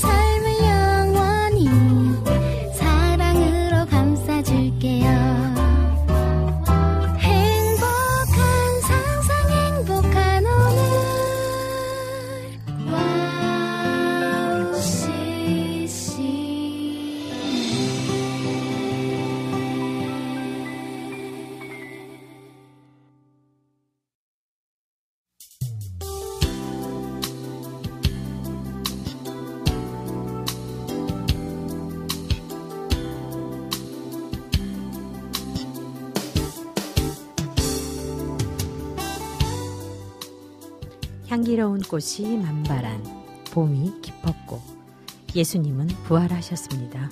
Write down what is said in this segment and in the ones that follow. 삶을 영원히 사랑으로 감싸줄게요 향기로운 꽃이 만발한 봄이 깊었고 예수님은 부활하셨습니다.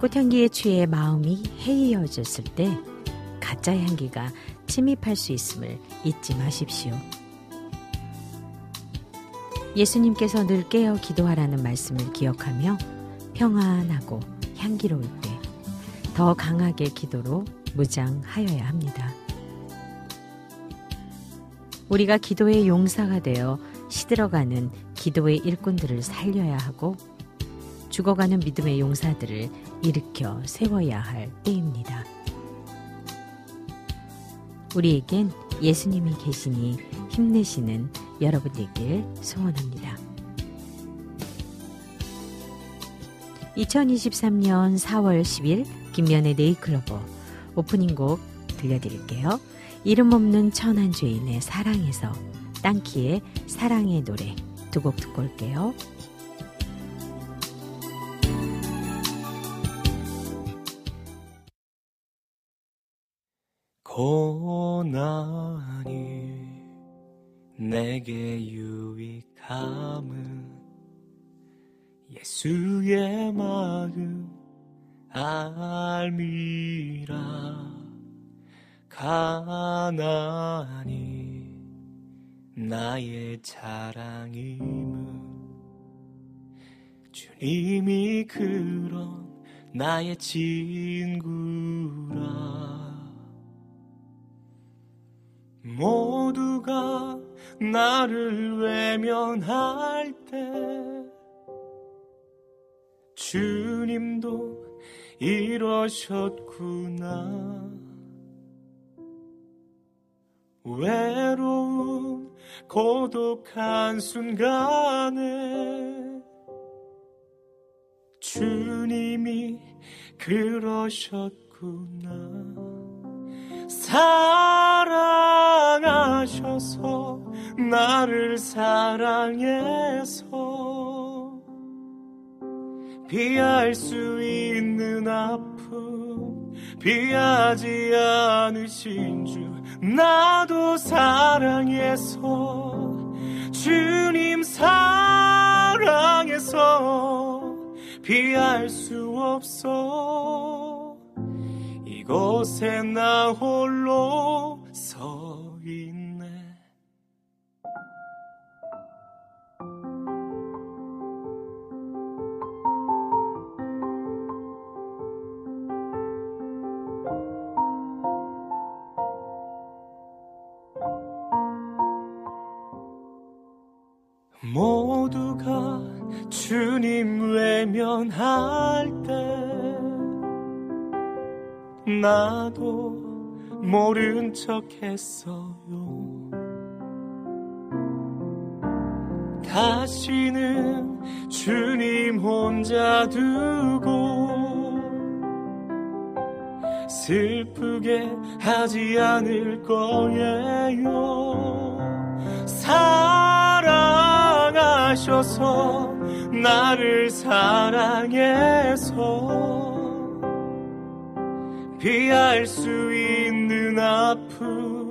꽃향기에 취해 마음이 해이어졌을 때 가짜 향기가 침입할 수 있음을 잊지 마십시오. 예수님께서 늘 깨어 기도하라는 말씀을 기억하며 평안하고 향기로울 때 더 강하게 기도로 무장하여야 합니다. 우리가 기도의 용사가 되어 시들어가는 기도의 일꾼들을 살려야 하고 죽어가는 믿음의 용사들을 일으켜 세워야 할 때입니다. 우리에겐 예수님이 계시니 힘내시는 여러분들께 소원합니다. 2023년 4월 10일 김미현의 네잎클로버 오프닝곡 들려드릴게요. 이름 없는 천한 죄인의 사랑에서 땅키의 사랑의 노래 두 곡 듣고 올게요. 고난이 내게 유익함은 예수의 마음 알미라 가나니 나의 자랑임은 주님이 그런 나의 친구라 모두가 나를 외면할 때 주님도 이러셨구나 외로운 고독한 순간에 주님이 그러셨구나 사랑하셔서 나를 사랑해서 피할 수 있는 아픔 피하지 않으신 주 나도 사랑해서 주님 사랑해서 피할 수 없어 이곳에 나 홀로 서 있네 모두가 주님 외면할 때 나도 모른 척 했어요 다시는 주님 혼자 두고 슬프게 하지 않을 거예요 사랑하셔서 나를 사랑해서 피할 수 있는 아픔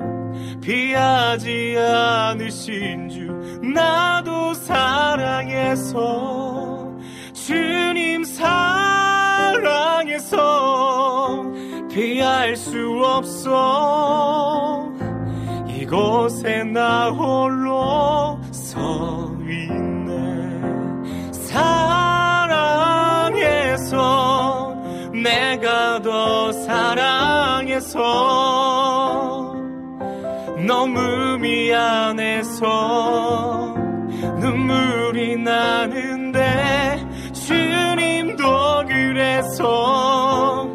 피하지 않으신 주 나도 사랑해서 주님 사랑해서 피할 수 없어 이곳에 나 홀로 서 있네 사랑 내가 더 사랑해서 너무 미안해서 눈물이 나는데 주님도 그래서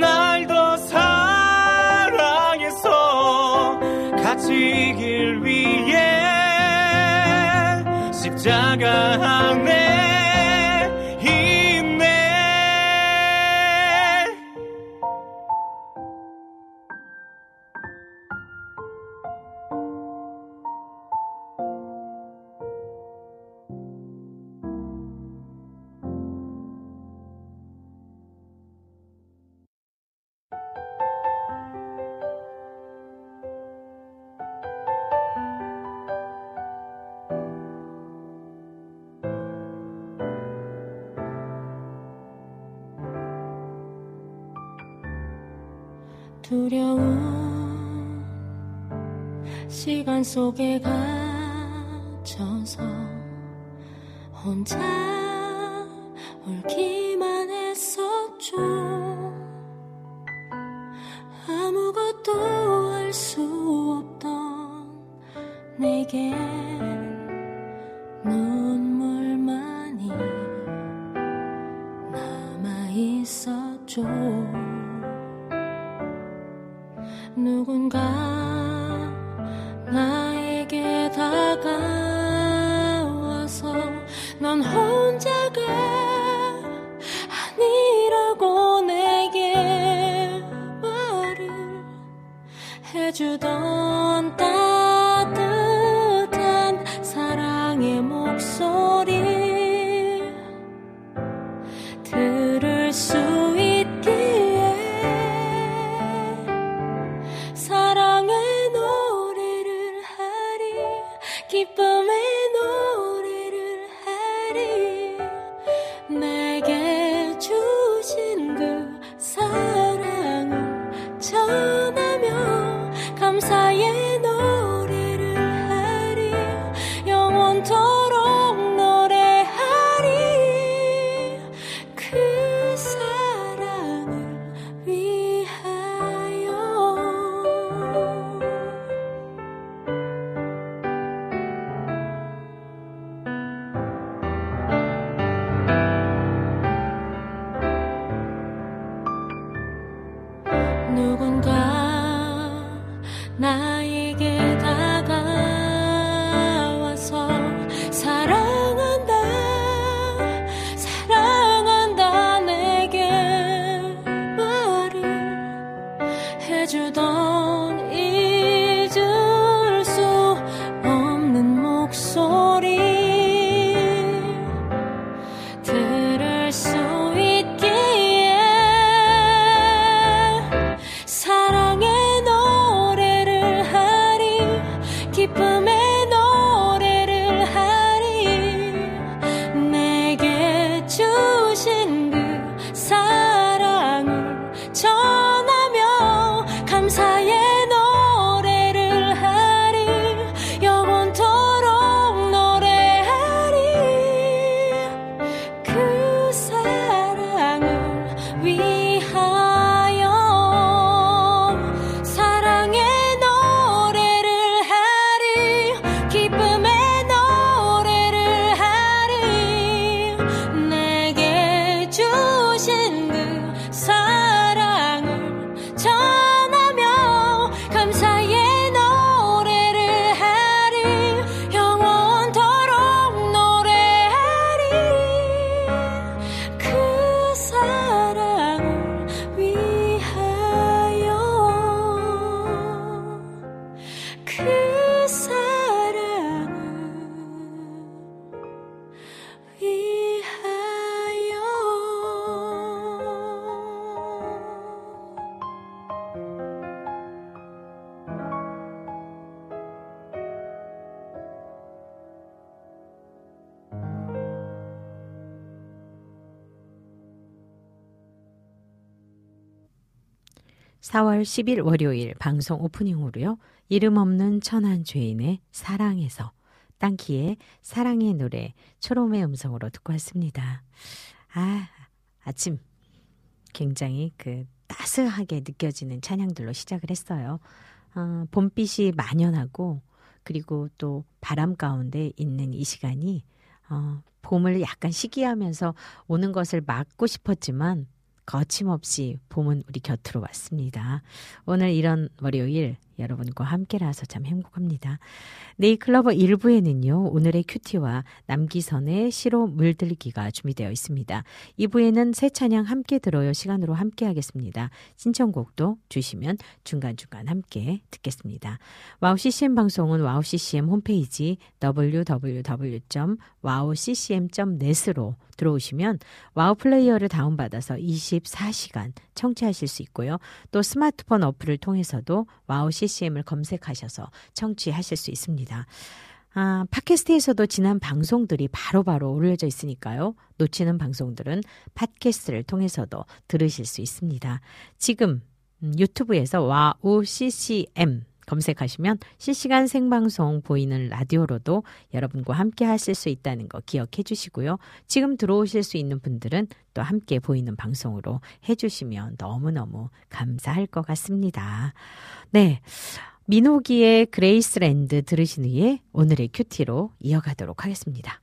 날 더 사랑해서 같이 길 위에 십자가 안에 있네. 두려운 시간 속에 갇혀서 혼자 울기만 했었죠. 아무것도 할 수 없던 내게 눈물만이 남아있었죠. 누군가 나에게 다가와서 넌 혼자가 아니라고 내게 말을 해주던 따뜻한 사랑의 목소리 들을 수 있기에 기쁨의 노래를 하리. 내게 주신 그 사랑을 전하며 감사의 노래를 하리. 영원토록 노래하리. 그 사랑을 위하여. 월요일 방송 오프닝으로요. 이름 없는 천한 죄인의 사랑에서 땅키의 사랑의 노래 초롬의 음성으로 듣고 왔습니다. 아침 굉장히 따스하게 느껴지는 찬양들로 시작을 했어요. 봄빛이 만연하고 그리고 또 바람 가운데 있는 이 시간이 봄을 약간 시기하면서 오는 것을 막고 싶었지만 거침없이 봄은 우리 곁으로 왔습니다. 오늘 이런 월요일 여러분과 함께라서 참 행복합니다. 네잎클로버 1부에는요. 오늘의 큐티와 남기선의 시로 물들기가 준비되어 있습니다. 2부에는 새 찬양 함께 들어요 시간으로 함께 하겠습니다. 신청곡도 주시면 중간중간 함께 듣겠습니다. 와우CCM 방송은 와우CCM 홈페이지 www.wowccm.net으로 들어오시면 와우 플레이어를 다운받아서 24시간 청취하실 수 있고요. 또 스마트폰 어플을 통해서도 와우CCM을 검색하셔서 청취하실 수 있습니다. 팟캐스트에서도 지난 방송들이 바로바로 올려져 있으니까요. 놓치는 방송들은 팟캐스트를 통해서도 들으실 수 있습니다. 지금 유튜브에서 와우CCM 검색하시면 실시간 생방송 보이는 라디오로도 여러분과 함께 하실 수 있다는 거 기억해 주시고요. 지금 들어오실 수 있는 분들은 또 함께 보이는 방송으로 해주시면 너무너무 감사할 것 같습니다. 네, 민호기의 그레이스랜드 들으신 후에 오늘의 큐티로 이어가도록 하겠습니다.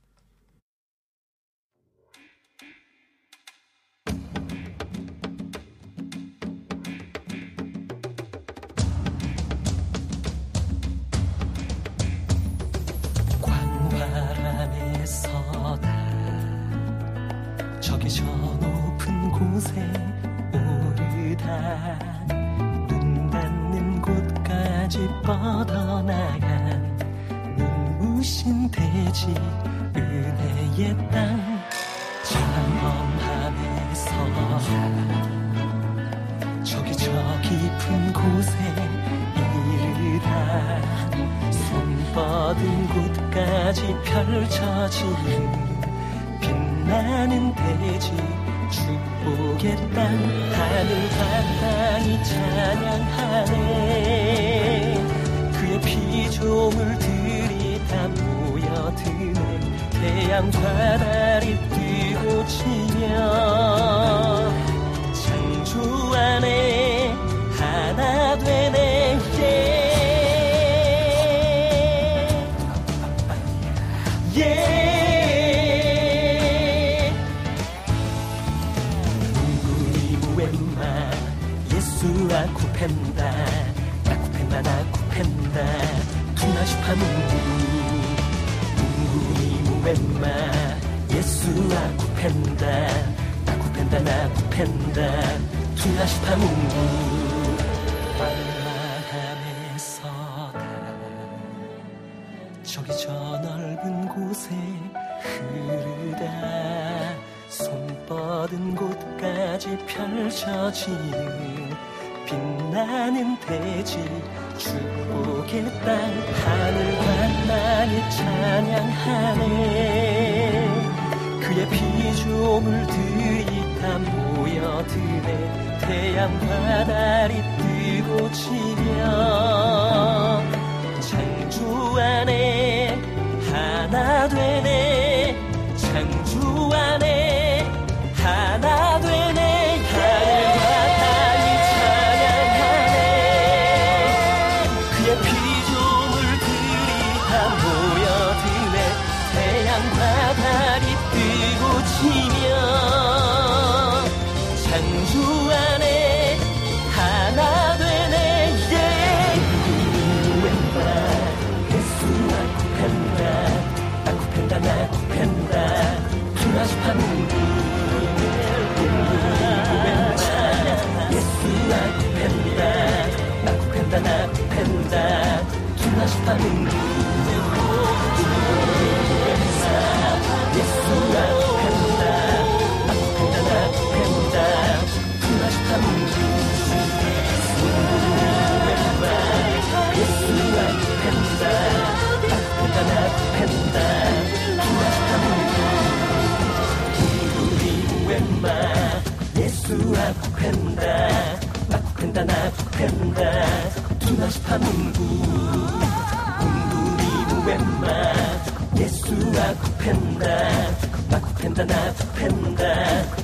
서다 저기 저 높은 곳에 오르다 눈 닿는 곳까지 뻗어나간 눈부신 대지 은혜의 땅 찬범함에 서다 저기 저 깊은 곳에 이르다 손 뻗은 곳까지 펼쳐지는 빛나는 대지 축복의 땅 하늘 바탕이 찬양하네 그의 피조물들이 다 모여드네 태양과 달이 뛰고 치며 창조 안에 하나 되네 아쿠펜다 아쿠펜다 아쿠펜다 투나시파문구리 뭉구리 무웬마 예수 아쿠펜다 아쿠펜다 아쿠펜다 투나시파문구 발라함에 서다 저기 저 넓은 곳에 흐르다 손 뻗은 곳까지 펼쳐지는 빛나는 대지 축복의 땅 하늘과 땅이 찬양하네 그의 피조물들이 다 모여드네 태양과 달이 뜨고 지며 창조 안에 하나 되네 창조 안에 하나 되네 하늘과 예수 아쿠펜다 마쿠펜다 나쿠펜다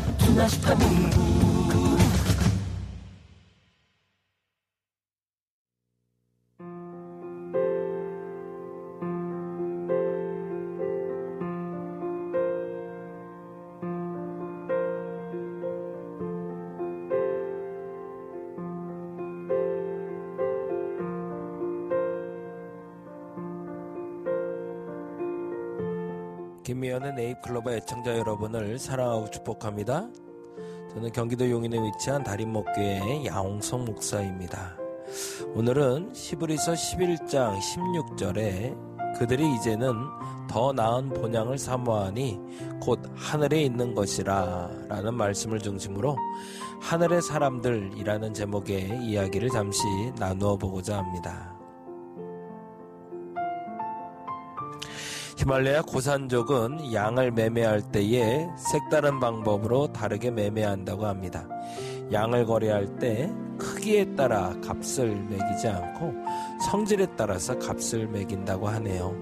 투나시파 문구 김미현은 네잎클로버 애청자 여러분을 사랑하고 축복합니다. 저는 경기도 용인에 위치한 다림목교회의 양홍성 목사입니다. 오늘은 히브리서 11장 16절에 그들이 이제는 더 나은 본향을 사모하니 곧 하늘에 있는 것이라 라는 말씀을 중심으로 하늘의 사람들이라는 제목의 이야기를 잠시 나누어 보고자 합니다. 히말라야 고산족은 양을 매매할 때에 색다른 방법으로 다르게 매매한다고 합니다. 양을 거래할 때 크기에 따라 값을 매기지 않고 성질에 따라서 값을 매긴다고 하네요.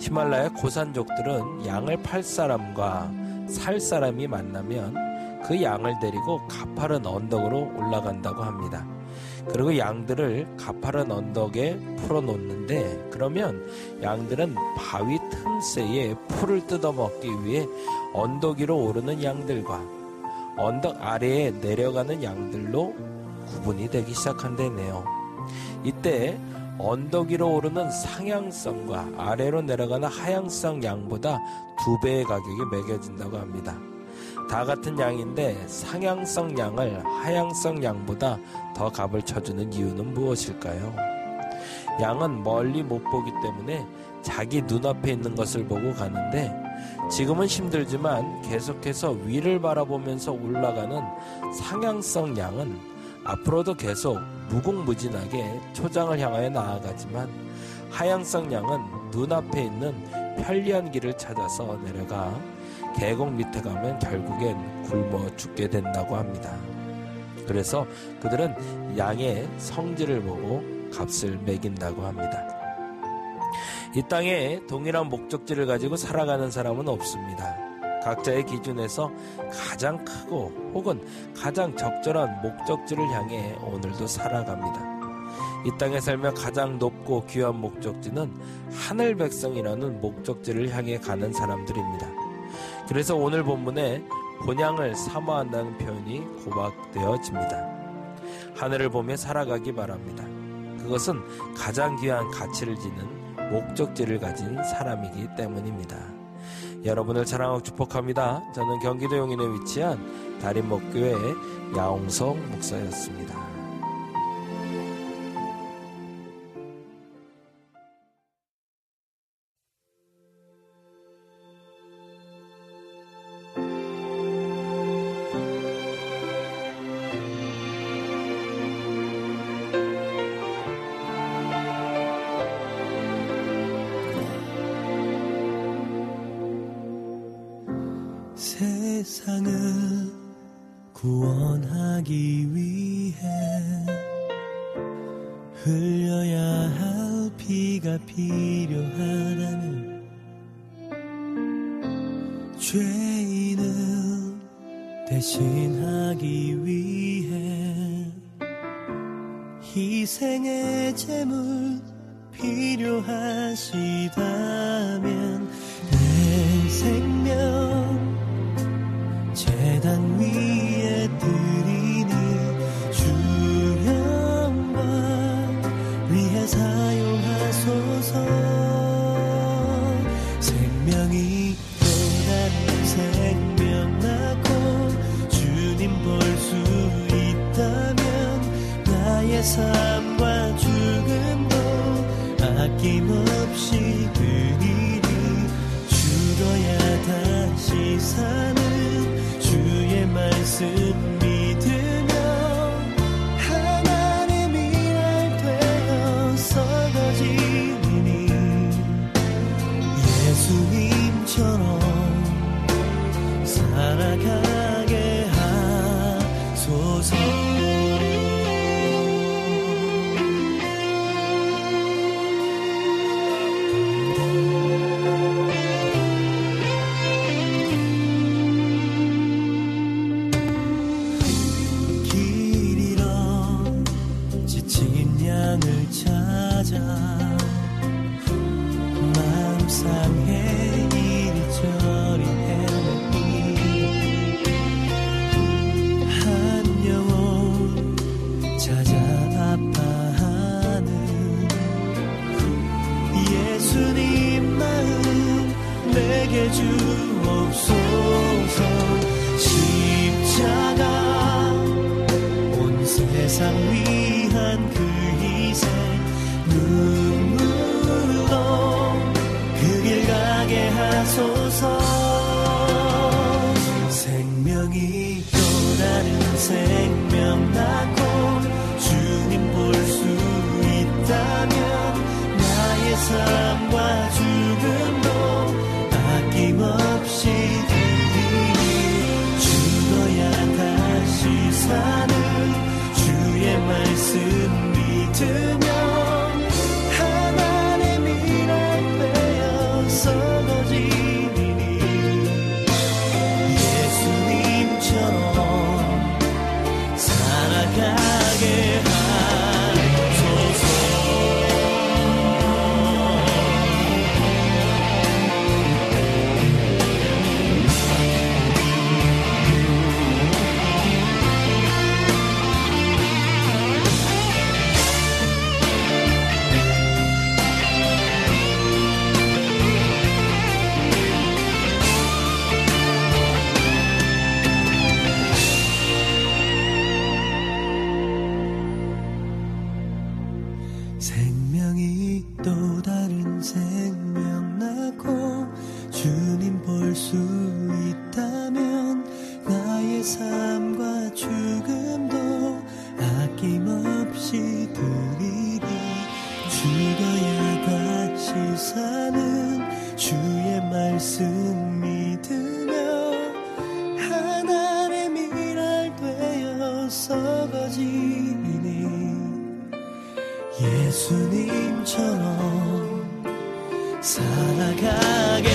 히말라야 고산족들은 양을 팔 사람과 살 사람이 만나면 그 양을 데리고 가파른 언덕으로 올라간다고 합니다. 그리고 양들을 가파른 언덕에 풀어놓는데 그러면 양들은 바위 틈새에 풀을 뜯어먹기 위해 언덕 위로 오르는 양들과 언덕 아래에 내려가는 양들로 구분이 되기 시작한다네요. 이때 언덕 위로 오르는 상향성과 아래로 내려가는 하향성 양보다 2배의 가격이 매겨진다고 합니다. 다 같은 양인데 상향성 양을 하향성 양보다 더 값을 쳐주는 이유는 무엇일까요? 양은 멀리 못 보기 때문에 자기 눈앞에 있는 것을 보고 가는데 지금은 힘들지만 계속해서 위를 바라보면서 올라가는 상향성 양은 앞으로도 계속 무궁무진하게 초장을 향하여 나아가지만 하향성 양은 눈앞에 있는 편리한 길을 찾아서 내려가 계곡 밑에 가면 결국엔 굶어 죽게 된다고 합니다. 그래서 그들은 양의 성질을 보고 값을 매긴다고 합니다. 이 땅에 동일한 목적지를 가지고 살아가는 사람은 없습니다. 각자의 기준에서 가장 크고 혹은 가장 적절한 목적지를 향해 오늘도 살아갑니다. 이 땅에 살며 가장 높고 귀한 목적지는 하늘 백성이라는 목적지를 향해 가는 사람들입니다. 그래서 오늘 본문에 본향을 사모한다는 표현이 고박되어집니다. 하늘을 보며 살아가기 바랍니다. 그것은 가장 귀한 가치를 지닌 목적지를 가진 사람이기 때문입니다. 여러분을 사랑하고 축복합니다. 저는 경기도 용인에 위치한 다림목교회 야홍성 목사였습니다. 세상을 구원하기 위해 흘려야 할 피가 필요하다면 죄인을 대신하기 위해 희생의 제물 필요하시다면 내 생명 재단 위에 드리니 주영광 위에 사용하소서 생명이 또 다른 생명 낳고 주님 볼 수 있다면 나의 삶과 죽음도 아낌없이 드리니 죽어야 다시 사는 주의 말씀 믿으며 하나님 이랄 되어 썩어지니 예수님처럼 살아가게 하소서 예수님 마음 내 내게 주옵소서. 십자가 온 세상 위한 그 희생 눈물로 그 길 가게 하소서. 생명이 또 다른 생명 낳고 주님 볼 수 있다면 나의 삶과 죽음도 아낌없이 드리니 죽어야 다시 사는 주의 말씀 믿으며 하나의 미래 빼앗아 가지니 예수님처럼 살아가게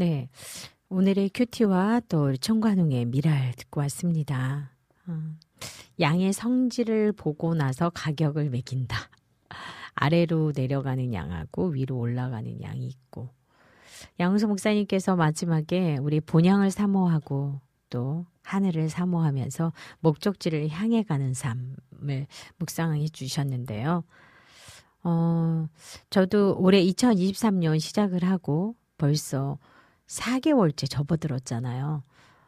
네, 오늘의 큐티와 또 청관웅의 미랄 듣고 왔습니다. 양의 성질을 보고 나서 가격을 매긴다. 아래로 내려가는 양하고 위로 올라가는 양이 있고, 양홍성 목사님께서 마지막에 우리 본향을 사모하고 또 하늘을 사모하면서 목적지를 향해 가는 삶을 묵상해 주셨는데요. 저도 올해 2023년 시작을 하고 벌써 4개월째 접어들었잖아요.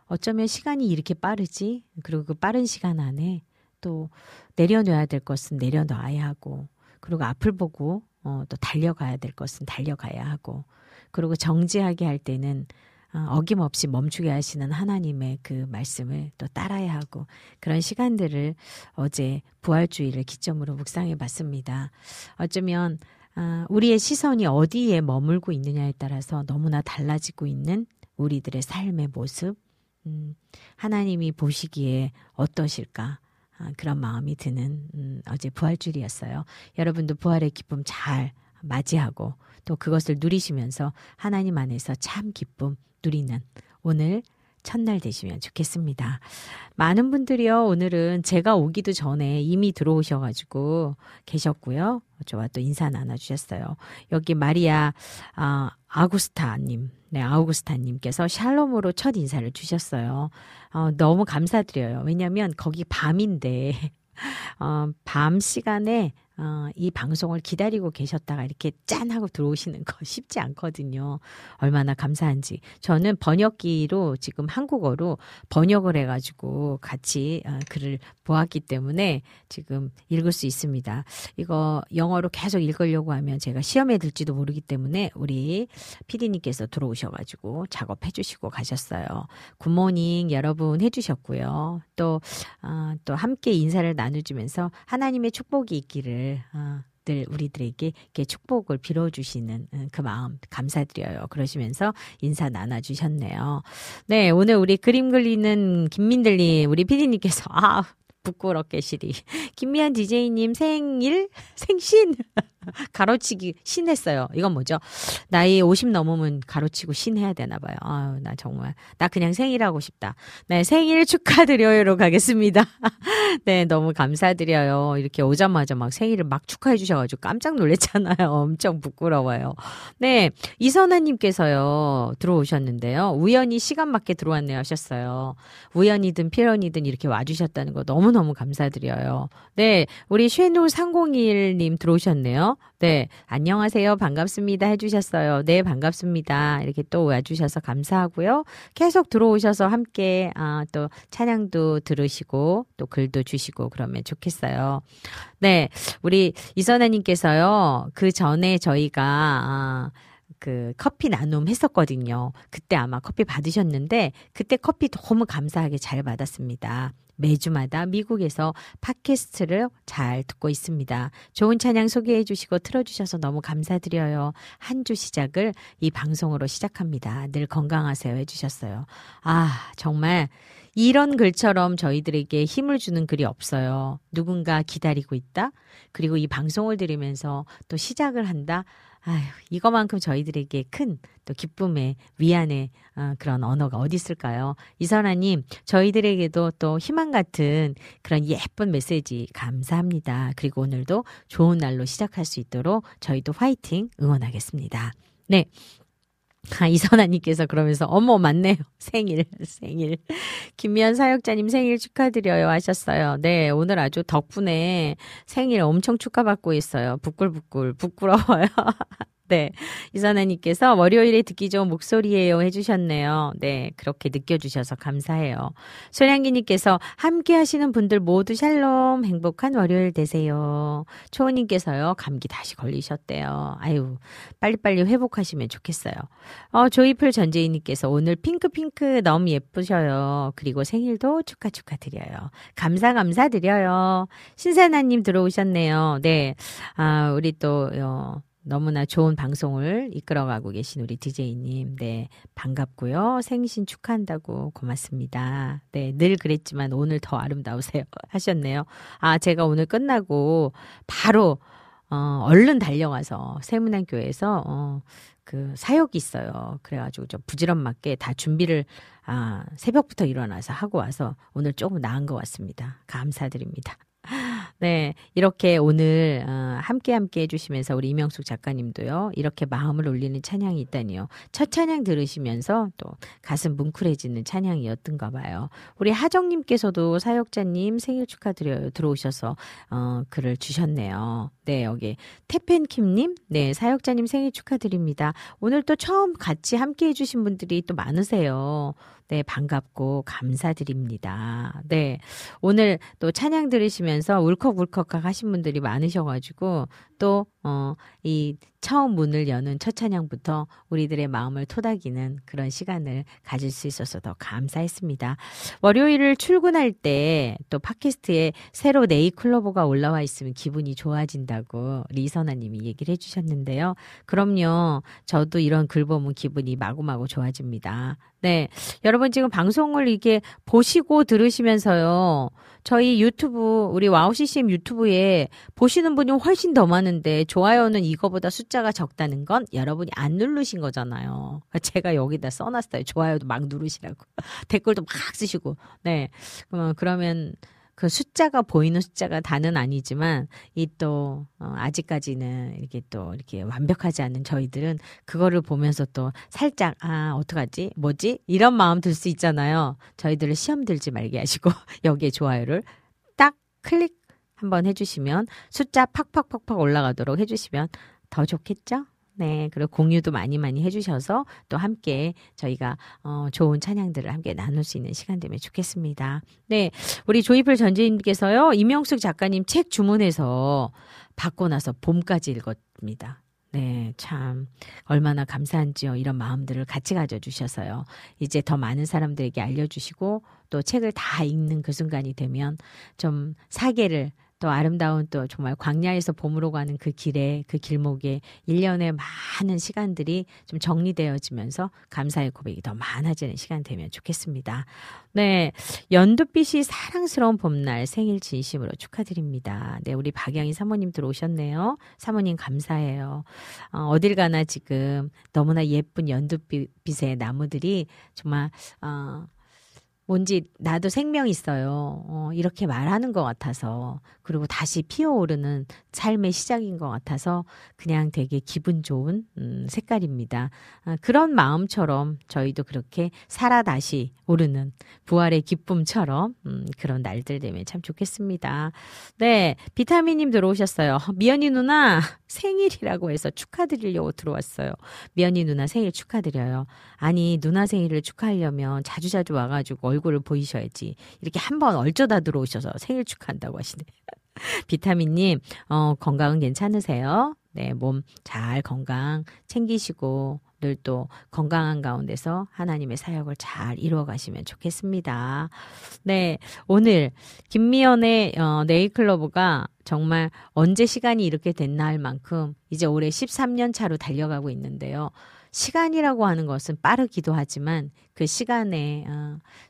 어쩌면 시간이 이렇게 빠르지? 그리고 그 빠른 시간 안에 또 내려놔야 될 것은 내려놔야 하고, 그리고 앞을 보고 또 달려가야 될 것은 달려가야 하고, 그리고 정지하게 할 때는 어김없이 멈추게 하시는 하나님의 그 말씀을 또 따라야 하고, 그런 시간들을 어제 부활주의를 기점으로 묵상해 봤습니다. 어쩌면 우리의 시선이 어디에 머물고 있느냐에 따라서 너무나 달라지고 있는 우리들의 삶의 모습, 하나님이 보시기에 어떠실까, 그런 마음이 드는 어제 부활주일이었어요. 여러분도 부활의 기쁨 잘 맞이하고 또 그것을 누리시면서 하나님 안에서 참 기쁨 누리는 오늘 첫날 되시면 좋겠습니다. 많은 분들이요, 오늘은 제가 오기도 전에 이미 들어오셔가지고 계셨고요. 저와 또 인사 나눠주셨어요. 여기 마리아 아구스타님, 네, 아우구스타님께서 샬롬으로 첫 인사를 주셨어요. 너무 감사드려요. 왜냐면 거기 밤인데, 밤 시간에 이 방송을 기다리고 계셨다가 이렇게 짠 하고 들어오시는 거 쉽지 않거든요. 얼마나 감사한지. 저는 번역기로 지금 한국어로 번역을 해가지고 같이 글을 보았기 때문에 지금 읽을 수 있습니다. 이거 영어로 계속 읽으려고 하면 제가 시험에 들지도 모르기 때문에 우리 PD님께서 들어오셔가지고 작업해 주시고 가셨어요. 굿모닝 여러분 해주셨고요. 또 함께 인사를 나눠주면서 하나님의 축복이 있기를 늘 우리들에게 축복을 빌어주시는 그 마음 감사드려요. 그러시면서 인사 나눠주셨네요. 네, 오늘 우리 그림 그리는 김민들님, 우리 피디님께서 부끄럽게 시리 김미현 DJ님 생신 가로치기 신했어요. 이건 뭐죠? 나이 50 넘으면 가로치고 신해야 되나봐요. 아유, 나 정말 나 그냥 생일하고 싶다. 네, 생일 축하드려요로 가겠습니다. 네, 너무 감사드려요. 이렇게 오자마자 막 생일을 막 축하해 주셔가지고 깜짝 놀랐잖아요. 엄청 부끄러워요. 네, 이선아님께서요 들어오셨는데요. 우연히 시간 맞게 들어왔네요 하셨어요. 우연이든 필연이든 이렇게 와주셨다는 거 너무너무 감사드려요. 네, 우리 쉐누 301님 들어오셨네요. 네, 안녕하세요. 반갑습니다. 해주셨어요. 네, 반갑습니다. 이렇게 또 와주셔서 감사하고요. 계속 들어오셔서 함께 또 찬양도 들으시고 또 글도 주시고 그러면 좋겠어요. 네, 우리 이선아님께서요. 그 전에 저희가 그 커피 나눔 했었거든요. 그때 아마 커피 받으셨는데 그때 커피 너무 감사하게 잘 받았습니다. 매주마다 미국에서 팟캐스트를 잘 듣고 있습니다. 좋은 찬양 소개해 주시고 틀어주셔서 너무 감사드려요. 한 주 시작을 이 방송으로 시작합니다. 늘 건강하세요 해주셨어요. 정말 이런 글처럼 저희들에게 힘을 주는 글이 없어요. 누군가 기다리고 있다. 그리고 이 방송을 들으면서 또 시작을 한다. 이거만큼 저희들에게 큰 또 기쁨의 위안의 그런 언어가 어디 있을까요? 이선아님, 저희들에게도 또 희망 같은 그런 예쁜 메시지 감사합니다. 그리고 오늘도 좋은 날로 시작할 수 있도록 저희도 화이팅 응원하겠습니다. 네. 이선아님께서 그러면서 맞네요. 생일. 김미현 사역자님 생일 축하드려요 하셨어요. 네, 오늘 아주 덕분에 생일 엄청 축하받고 있어요. 부글부글 부끄러워요. 네, 이선아님께서 월요일에 듣기 좋은 목소리예요 해주셨네요. 네, 그렇게 느껴주셔서 감사해요. 소량기님께서 함께 하시는 분들 모두 샬롬 행복한 월요일 되세요. 초호님께서요 감기 다시 걸리셨대요. 빨리빨리 회복하시면 좋겠어요. 조이풀 전재희님께서 오늘 핑크핑크 너무 예쁘셔요. 그리고 생일도 축하드려요. 감사드려요. 신세나님 들어오셨네요. 네, 우리 또 너무나 좋은 방송을 이끌어가고 계신 우리 DJ님, 네, 반갑고요. 생신 축하한다고 고맙습니다. 네, 늘 그랬지만 오늘 더 아름다우세요 하셨네요. 제가 오늘 끝나고 바로 얼른 달려가서 세문안교회에서 그 사역이 있어요. 그래가지고 좀 부지런맞게 다 준비를 새벽부터 일어나서 하고 와서 오늘 조금 나은 것 같습니다. 감사드립니다. 네, 이렇게 오늘 함께 해주시면서 우리 이명숙 작가님도요 이렇게 마음을 울리는 찬양이 있다니요. 첫 찬양 들으시면서 또 가슴 뭉클해지는 찬양이었던가 봐요. 우리 하정님께서도 사역자님 생일 축하드려요 들어오셔서 글을 주셨네요. 네, 여기 태펜킴님, 네, 사역자님 생일 축하드립니다. 오늘 또 처음 같이 함께 해주신 분들이 또 많으세요. 네, 반갑고 감사드립니다. 네, 오늘 또 찬양 들으시면서 울컥울컥 하신 분들이 많으셔가지고 또 이 처음 문을 여는 첫 찬양부터 우리들의 마음을 토닥이는 그런 시간을 가질 수 있어서 더 감사했습니다. 월요일을 출근할 때 또 팟캐스트에 새로 네잎클로버가 올라와 있으면 기분이 좋아진다고 리선아님이 얘기를 해주셨는데요. 그럼요. 저도 이런 글 보면 기분이 마구마구 좋아집니다. 네, 여러분 지금 방송을 이렇게 보시고 들으시면서요. 저희 유튜브, 우리 와우CCM 유튜브에 보시는 분이 훨씬 더 많은데 좋아요는 이거보다 숫자가 적다는 건 여러분이 안 누르신 거잖아요. 제가 여기다 써놨어요. 좋아요도 막 누르시라고. 댓글도 막 쓰시고. 네. 그러면 그 숫자가 보이는 숫자가 다는 아니지만 이 또 아직까지는 이렇게 또 이렇게 완벽하지 않은 저희들은 그거를 보면서 또 살짝 아 어떡하지? 뭐지? 이런 마음 들 수 있잖아요. 저희들을 시험 들지 말게 하시고 여기에 좋아요를 딱 클릭 한번 해주시면 숫자 팍팍팍팍 올라가도록 해주시면 더 좋겠죠? 네, 그리고 공유도 많이 많이 해주셔서 또 함께 저희가 좋은 찬양들을 함께 나눌 수 있는 시간 되면 좋겠습니다. 네, 우리 조이풀 전재님께서요. 이명숙 작가님 책 주문해서 받고 나서 봄까지 읽었습니다. 네, 참 얼마나 감사한지요. 이런 마음들을 같이 가져주셔서요. 이제 더 많은 사람들에게 알려주시고 또 책을 다 읽는 그 순간이 되면 좀 사계를 또 아름다운 또 정말 광야에서 봄으로 가는 그 길에 그 길목에 1년의 많은 시간들이 좀 정리되어지면서 감사의 고백이 더 많아지는 시간 되면 좋겠습니다. 네, 연두빛이 사랑스러운 봄날 생일 진심으로 축하드립니다. 네, 우리 박양희 사모님 들어오셨네요. 사모님 감사해요. 어딜 가나 지금 너무나 예쁜 연두빛의 나무들이 정말 뭔지 나도 생명 있어요. 이렇게 말하는 것 같아서 그리고 다시 피어오르는 삶의 시작인 것 같아서 그냥 되게 기분 좋은 색깔입니다. 그런 마음처럼 저희도 그렇게 살아 다시 오르는 부활의 기쁨처럼 그런 날들 되면 참 좋겠습니다. 네, 비타민님 들어오셨어요. 미연이 누나 생일이라고 해서 축하드리려고 들어왔어요. 미연이 누나 생일 축하드려요. 아니 누나 생일을 축하하려면 자주자주 와가지고 얼굴을 보이셔야지. 이렇게 한번 얼쩌다 들어오셔서 생일 축하한다고 하시네요. 비타민님, 건강은 괜찮으세요? 네, 몸 잘 건강 챙기시고 늘 또 건강한 가운데서 하나님의 사역을 잘 이루어 가시면 좋겠습니다. 네, 오늘 김미연의 네잎클로버가 정말 언제 시간이 이렇게 됐나 할 만큼 이제 올해 13년 차로 달려가고 있는데요. 시간이라고 하는 것은 빠르기도 하지만 그 시간에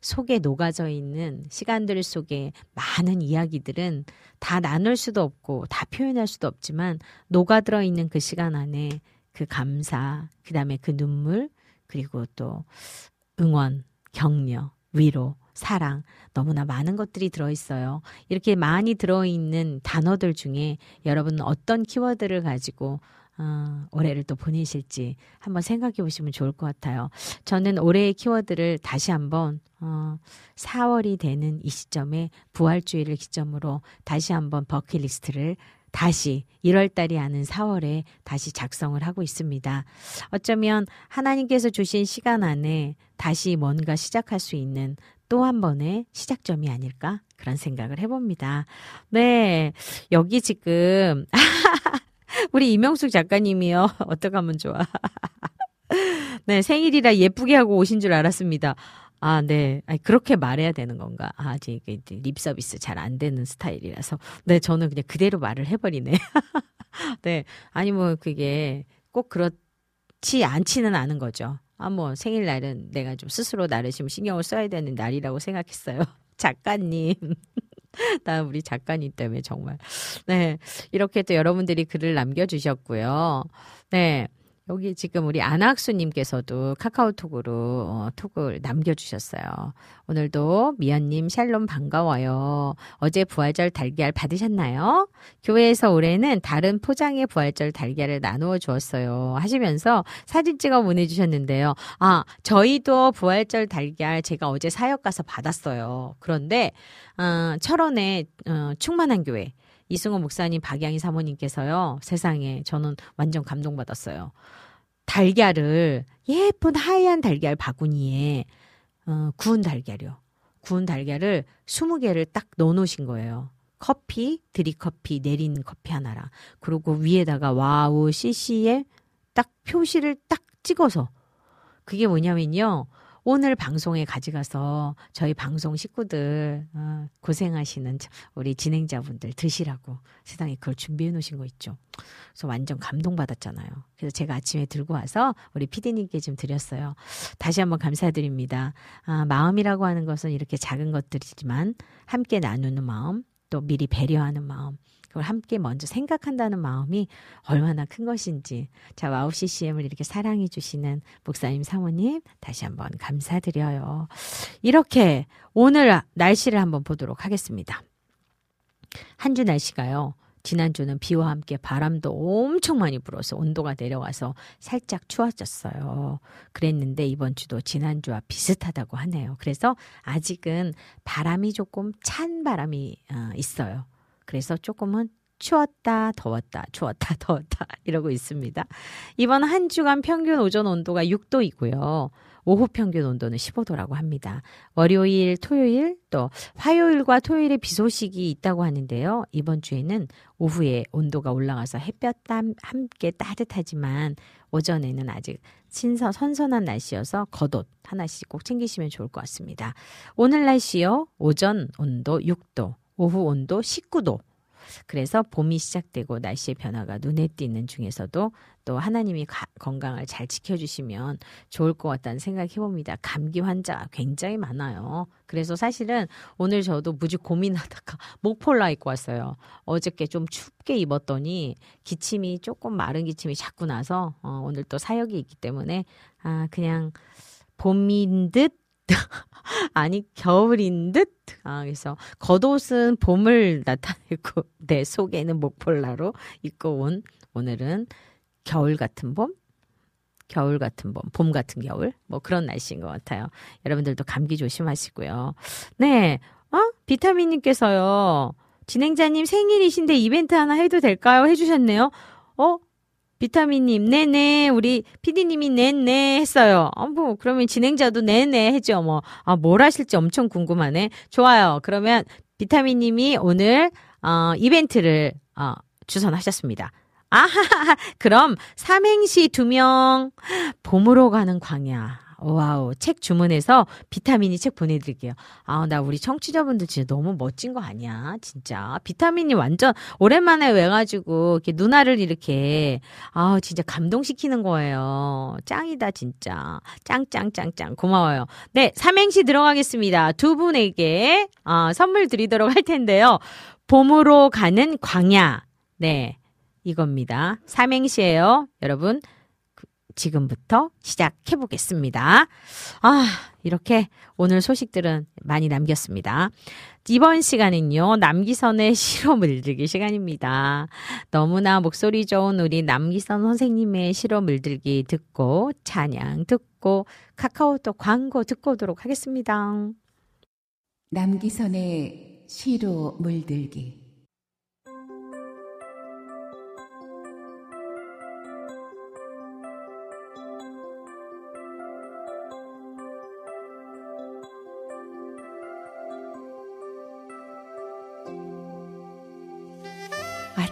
속에 녹아져 있는 시간들 속에 많은 이야기들은 다 나눌 수도 없고 다 표현할 수도 없지만 녹아들어 있는 그 시간 안에 그 감사, 그 다음에 그 눈물, 그리고 또 응원, 격려, 위로, 사랑 너무나 많은 것들이 들어있어요. 이렇게 많이 들어있는 단어들 중에 여러분은 어떤 키워드를 가지고 올해를 또 보내실지 한번 생각해 보시면 좋을 것 같아요. 저는 올해의 키워드를 다시 한번 4월이 되는 이 시점에 부활주의를 기점으로 다시 한번 버킷리스트를 다시 1월달이 아닌 4월에 다시 작성을 하고 있습니다. 어쩌면 하나님께서 주신 시간 안에 다시 뭔가 시작할 수 있는 또 한 번의 시작점이 아닐까 그런 생각을 해봅니다. 네, 여기 지금 우리 이명숙 작가님이요. 어떡하면 좋아. 네, 생일이라 예쁘게 하고 오신 줄 알았습니다. 아, 네. 아니, 그렇게 말해야 되는 건가? 아, 이게 립서비스 잘 안 되는 스타일이라서. 네, 저는 그냥 그대로 말을 해버리네. 네. 아니, 뭐, 그게 꼭 그렇지 않지는 않은 거죠. 아, 뭐, 생일날은 내가 좀 스스로 나를 좀 신경을 써야 되는 날이라고 생각했어요. 작가님. 나 우리 작가님 때문에 정말. 네. 이렇게 또 여러분들이 글을 남겨주셨고요. 네. 여기 지금 우리 안학수님께서도 카카오톡으로 톡을 남겨주셨어요. 오늘도 미연님 샬롬 반가워요. 어제 부활절 달걀 받으셨나요? 교회에서 올해는 다른 포장의 부활절 달걀을 나누어 주었어요. 하시면서 사진 찍어 보내주셨는데요. 아, 저희도 부활절 달걀 제가 어제 사역 가서 받았어요. 그런데 철원에 충만한 교회. 이승호 목사님, 박양희 사모님께서요. 세상에 저는 완전 감동받았어요. 달걀을 예쁜 하얀 달걀 바구니에 구운 달걀이요. 구운 달걀을 20개를 딱 넣어놓으신 거예요. 커피, 드립커피, 내린 커피 하나랑 그리고 위에다가 와우CCM 딱 표시를 딱 찍어서 그게 뭐냐면요. 오늘 방송에 가져가서 저희 방송 식구들 고생하시는 우리 진행자분들 드시라고 세상에 그걸 준비해 놓으신 거 있죠. 그래서 완전 감동받았잖아요. 그래서 제가 아침에 들고 와서 우리 피디님께 좀 드렸어요. 다시 한번 감사드립니다. 아, 마음이라고 하는 것은 이렇게 작은 것들이지만 함께 나누는 마음 또 미리 배려하는 마음 그걸 함께 먼저 생각한다는 마음이 얼마나 큰 것인지. 자, 와우CCM을 이렇게 사랑해 주시는 목사님, 사모님 다시 한번 감사드려요. 이렇게 오늘 날씨를 한번 보도록 하겠습니다. 한 주 날씨가요. 지난주는 비와 함께 바람도 엄청 많이 불어서 온도가 내려와서 살짝 추워졌어요. 그랬는데 이번 주도 지난주와 비슷하다고 하네요. 그래서 아직은 바람이 조금 찬 바람이 있어요. 그래서 조금은 추웠다 더웠다 추웠다 더웠다 이러고 있습니다. 이번 한 주간 평균 오전 온도가 6도이고요. 오후 평균 온도는 15도라고 합니다. 월요일, 토요일, 또 화요일과 토요일에 비 소식이 있다고 하는데요. 이번 주에는 오후에 온도가 올라가서 햇볕과 함께 따뜻하지만 오전에는 아직 선선한 날씨여서 겉옷 하나씩 꼭 챙기시면 좋을 것 같습니다. 오늘 날씨요. 오전 온도 6도, 오후 온도 19도. 그래서 봄이 시작되고 날씨의 변화가 눈에 띄는 중에서도 또 하나님이 건강을 잘 지켜주시면 좋을 것 같다는 생각을 해봅니다. 감기 환자가 굉장히 많아요. 그래서 사실은 오늘 저도 무지 고민하다가 목폴라 입고 왔어요. 어저께 좀 춥게 입었더니 기침이 조금 마른 기침이 자꾸 나서 오늘 또 사역이 있기 때문에 그냥 봄인 듯 아니 겨울인 듯 그래서 겉옷은 봄을 나타내고 내 속에는 목폴라로 입고 온 오늘은 겨울 같은 봄? 겨울 같은 봄, 봄 같은 겨울? 뭐 그런 날씨인 것 같아요. 여러분들도 감기 조심하시고요. 네, 비타민님께서요. 진행자님 생일이신데 이벤트 하나 해도 될까요? 해주셨네요. 비타민님, 네네, 우리 피디님이 네네 했어요. 그러면 진행자도 네네 해죠, 뭐. 뭘 하실지 엄청 궁금하네. 좋아요. 그러면 비타민님이 오늘, 이벤트를, 주선하셨습니다. 아하하! 그럼 삼행시 2명, 봄으로 가는 광야. 와우, 책 주문해서 비타민이 책 보내드릴게요. 나 우리 청취자분들 진짜 너무 멋진 거 아니야? 진짜. 비타민이 완전 오랜만에 와가지고 이렇게 누나를 이렇게, 진짜 감동시키는 거예요. 짱이다, 진짜. 짱짱짱짱. 고마워요. 네, 삼행시 들어가겠습니다. 두 분에게, 선물 드리도록 할 텐데요. 봄으로 가는 광야. 네, 이겁니다. 삼행시예요. 여러분. 지금부터 시작해보겠습니다. 이렇게 오늘 소식들은 많이 남겼습니다. 이번 시간은요. 남기선의 시로 물들기 시간입니다. 너무나 목소리 좋은 우리 남기선 선생님의 시로 물들기 듣고 찬양 듣고 카카오톡 광고 듣고 오도록 하겠습니다. 남기선의 시로 물들기.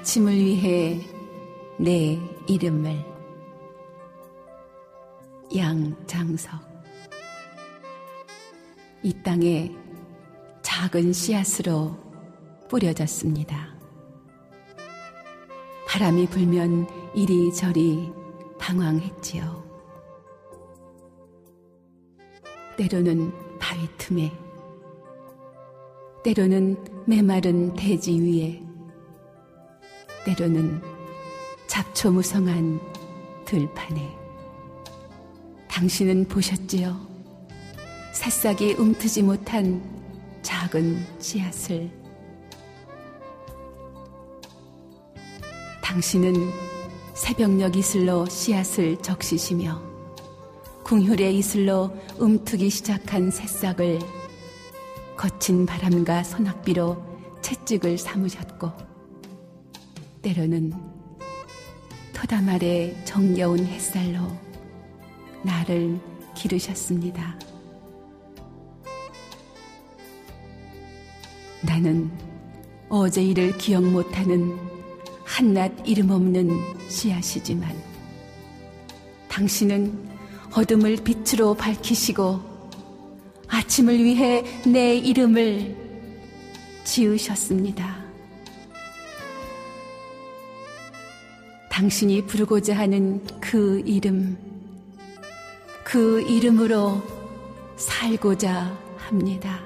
아침을 위해 내 이름을. 양장석. 이 땅에 작은 씨앗으로 뿌려졌습니다. 바람이 불면 이리저리 방황했지요. 때로는 바위 틈에, 때로는 메마른 대지 위에, 때로는 잡초무성한 들판에. 당신은 보셨지요? 새싹이 움트지 못한 작은 씨앗을. 당신은 새벽녘 이슬로 씨앗을 적시시며 궁휼의 이슬로 움트기 시작한 새싹을 거친 바람과 소낙비로 채찍을 삼으셨고, 때로는 토담 아래 정겨운 햇살로 나를 기르셨습니다. 나는 어제 일을 기억 못하는 한낱 이름 없는 씨앗이지만, 당신은 어둠을 빛으로 밝히시고 아침을 위해 내 이름을 지으셨습니다. 당신이 부르고자 하는 그 이름, 그 이름으로 살고자 합니다.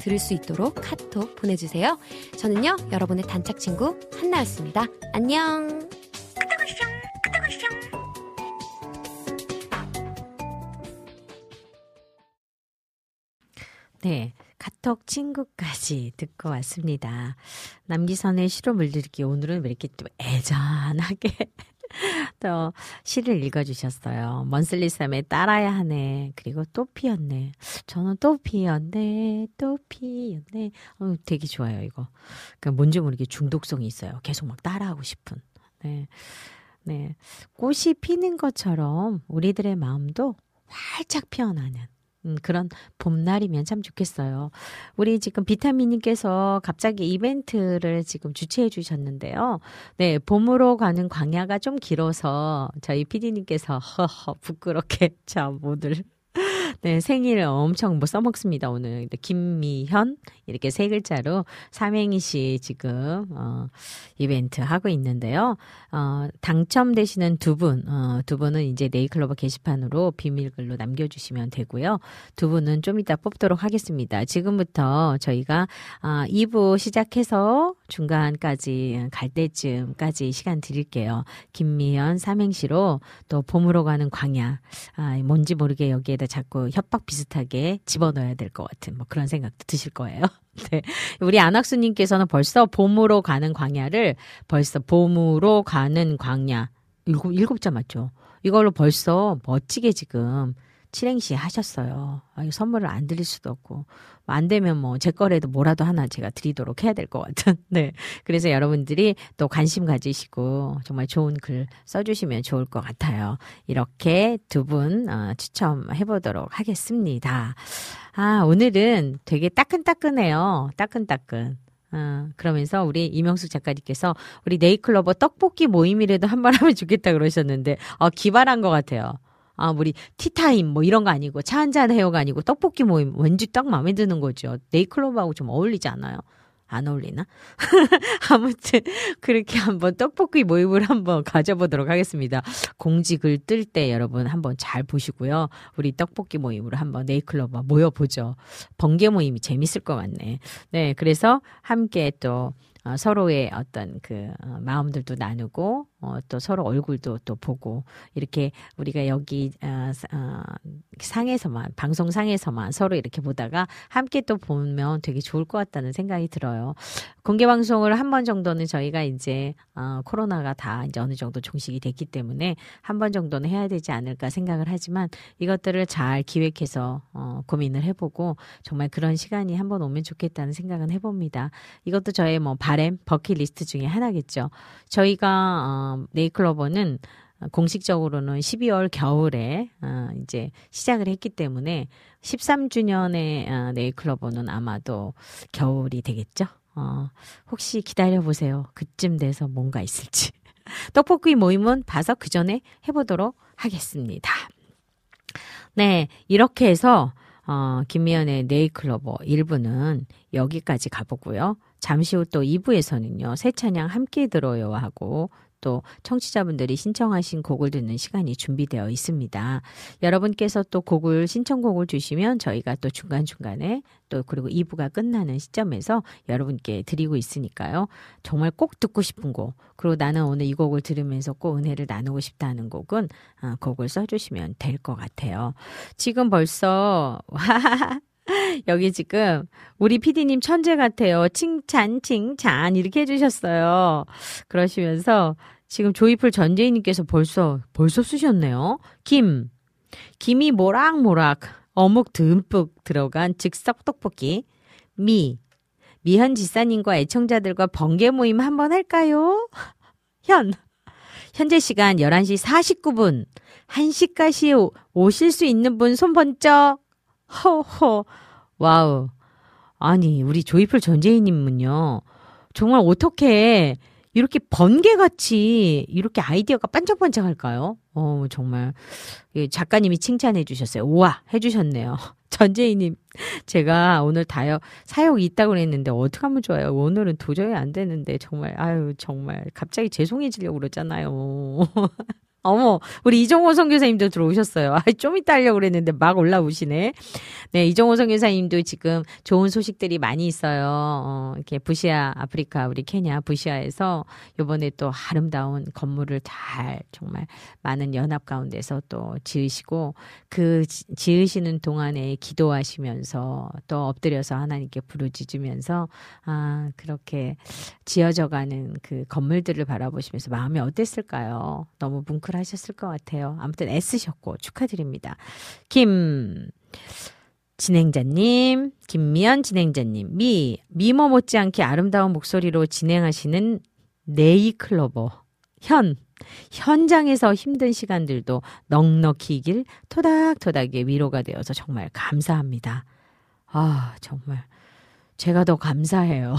들을 수 있도록 카톡 보내주세요. 저는요. 여러분의 단짝친구 한나였습니다. 안녕. 네. 카톡 친구까지 듣고 왔습니다. 남기선의 시로 물들기. 오늘은 왜 이렇게 또 애잔하게 또 시를 읽어주셨어요. 먼슬리쌤의 따라야 하네. 그리고 또 피었네. 저는 또 피었네. 또 피었네. 되게 좋아요 이거. 그러니까 뭔지 모르게 중독성이 있어요. 계속 막 따라하고 싶은. 네. 꽃이 피는 것처럼 우리들의 마음도 활짝 피어나는 그런 봄날이면 참 좋겠어요. 우리 지금 비타민님께서 갑자기 이벤트를 지금 주최해 주셨는데요. 네, 봄으로 가는 광야가 좀 길어서 저희 PD님께서 부끄럽게 참 오늘 네, 생일을 엄청 뭐 써먹습니다 오늘. 김미현 이렇게 세 글자로 삼행시 지금 이벤트 하고 있는데요. 당첨되시는 두 분은 이제 네잎클로버 게시판으로 비밀글로 남겨주시면 되고요. 두 분은 좀 이따 뽑도록 하겠습니다. 지금부터 저희가 2부 시작해서 중간까지 갈 때쯤까지 시간 드릴게요. 김미현 삼행시로 또 봄으로 가는 광야 뭔지 모르게 여기에다 자꾸 협박 비슷하게 집어넣어야 될 것 같은 뭐 그런 생각도 드실 거예요. 네. 우리 안학수님께서는 벌써 봄으로 가는 광야를 벌써 봄으로 가는 광야 일곱자 맞죠? 이걸로 벌써 멋지게 지금 7행시 하셨어요. 아, 선물을 안 드릴 수도 없고 안 되면 뭐 제 거라도 뭐라도 하나 제가 드리도록 해야 될 것 같은. 네. 그래서 여러분들이 또 관심 가지시고 정말 좋은 글 써주시면 좋을 것 같아요. 이렇게 두 분 추첨해보도록 하겠습니다. 아 오늘은 되게 따끈따끈해요. 따끈따끈. 그러면서 우리 이명숙 작가님께서 우리 네잎클로버 떡볶이 모임이라도 한번 하면 좋겠다 그러셨는데 기발한 것 같아요. 아, 우리 티타임 뭐 이런 거 아니고 차 한잔 해요가 아니고 떡볶이 모임 왠지 딱 마음에 드는 거죠. 네잎클로버하고 좀 어울리지 않아요? 안 어울리나? 아무튼 그렇게 한번 떡볶이 모임을 한번 가져보도록 하겠습니다. 공지글 뜰 때 여러분 한번 잘 보시고요. 우리 떡볶이 모임으로 한번 네잎클로버 모여보죠. 번개 모임이 재밌을 것 같네. 네, 그래서 함께 또 서로의 어떤 그 마음들도 나누고 또 서로 얼굴도 또 보고 이렇게 우리가 여기 상에서만 방송상에서만 서로 이렇게 보다가 함께 또 보면 되게 좋을 것 같다는 생각이 들어요. 공개 방송을 한 번 정도는 저희가 이제 코로나가 다 이제 어느 정도 종식이 됐기 때문에 한 번 정도는 해야 되지 않을까 생각을 하지만 이것들을 잘 기획해서 고민을 해보고 정말 그런 시간이 한 번 오면 좋겠다는 생각은 해봅니다. 이것도 저의 뭐 바램 버킷리스트 중에 하나겠죠. 저희가 네잎클로버는 공식적으로는 12월 겨울에 이제 시작을 했기 때문에 13주년의 네잎클로버는 아마도 겨울이 되겠죠. 혹시 기다려보세요. 그쯤 돼서 뭔가 있을지. 떡볶이 모임은 봐서 그 전에 해보도록 하겠습니다. 네, 이렇게 해서 김미현의 네잎클로버 1부는 여기까지 가보고요. 잠시 후 또 2부에서는요. 새 찬양 함께 들어요 하고 또 청취자분들이 신청하신 곡을 듣는 시간이 준비되어 있습니다. 여러분께서 또 곡을 신청곡을 주시면 저희가 또 중간중간에 또 그리고 2부가 끝나는 시점에서 여러분께 드리고 있으니까요. 정말 꼭 듣고 싶은 곡 그리고 나는 오늘 이 곡을 들으면서 꼭 은혜를 나누고 싶다는 곡은 곡을 써주시면 될 것 같아요. 지금 벌써 여기 지금 우리 PD님 천재 같아요. 칭찬 칭찬 이렇게 해주셨어요. 그러시면서 지금 조이풀 전재희님께서 벌써 쓰셨네요. 김이 모락모락 어묵 듬뿍 들어간 즉석 떡볶이 미현 지사님과 애청자들과 번개 모임 한번 할까요? 현재 시간 11시 49분 1시까지 오실 수 있는 분 손 번쩍. 허허 와우 아니 우리 조이풀 전재희님은요 정말 어떻게 이렇게 번개같이 이렇게 아이디어가 반짝반짝할까요? 정말 작가님이 칭찬해 주셨어요. 우와 해주셨네요. 전재희님 제가 오늘 사역이 있다고 그랬는데 어떡하면 좋아요. 오늘은 도저히 안 되는데 정말 갑자기 죄송해지려고 그러잖아요. 어머 우리 이정호 선교사님도 들어오셨어요. 좀 이따 하려고 그랬는데 막 올라오시네. 네 이정호 선교사님도 지금 좋은 소식들이 많이 있어요. 이렇게 부시아 아프리카 우리 케냐 부시아에서 이번에 또 아름다운 건물을 잘 정말 많은 연합 가운데서 또 지으시고 그 지으시는 동안에 기도하시면서 또 엎드려서 하나님께 부르짖으면서 그렇게 지어져가는 그 건물들을 바라보시면서 마음이 어땠을까요? 너무 뭉클 하셨을 것 같아요. 아무튼 애쓰셨고 축하드립니다. 김미연 진행자님 미모 못지않게 아름다운 목소리로 진행하시는 네잎클로버 현장에서 힘든 시간들도 넉넉히 이길 토닥토닥의 위로가 되어서 정말 감사합니다. 정말 제가 더 감사해요.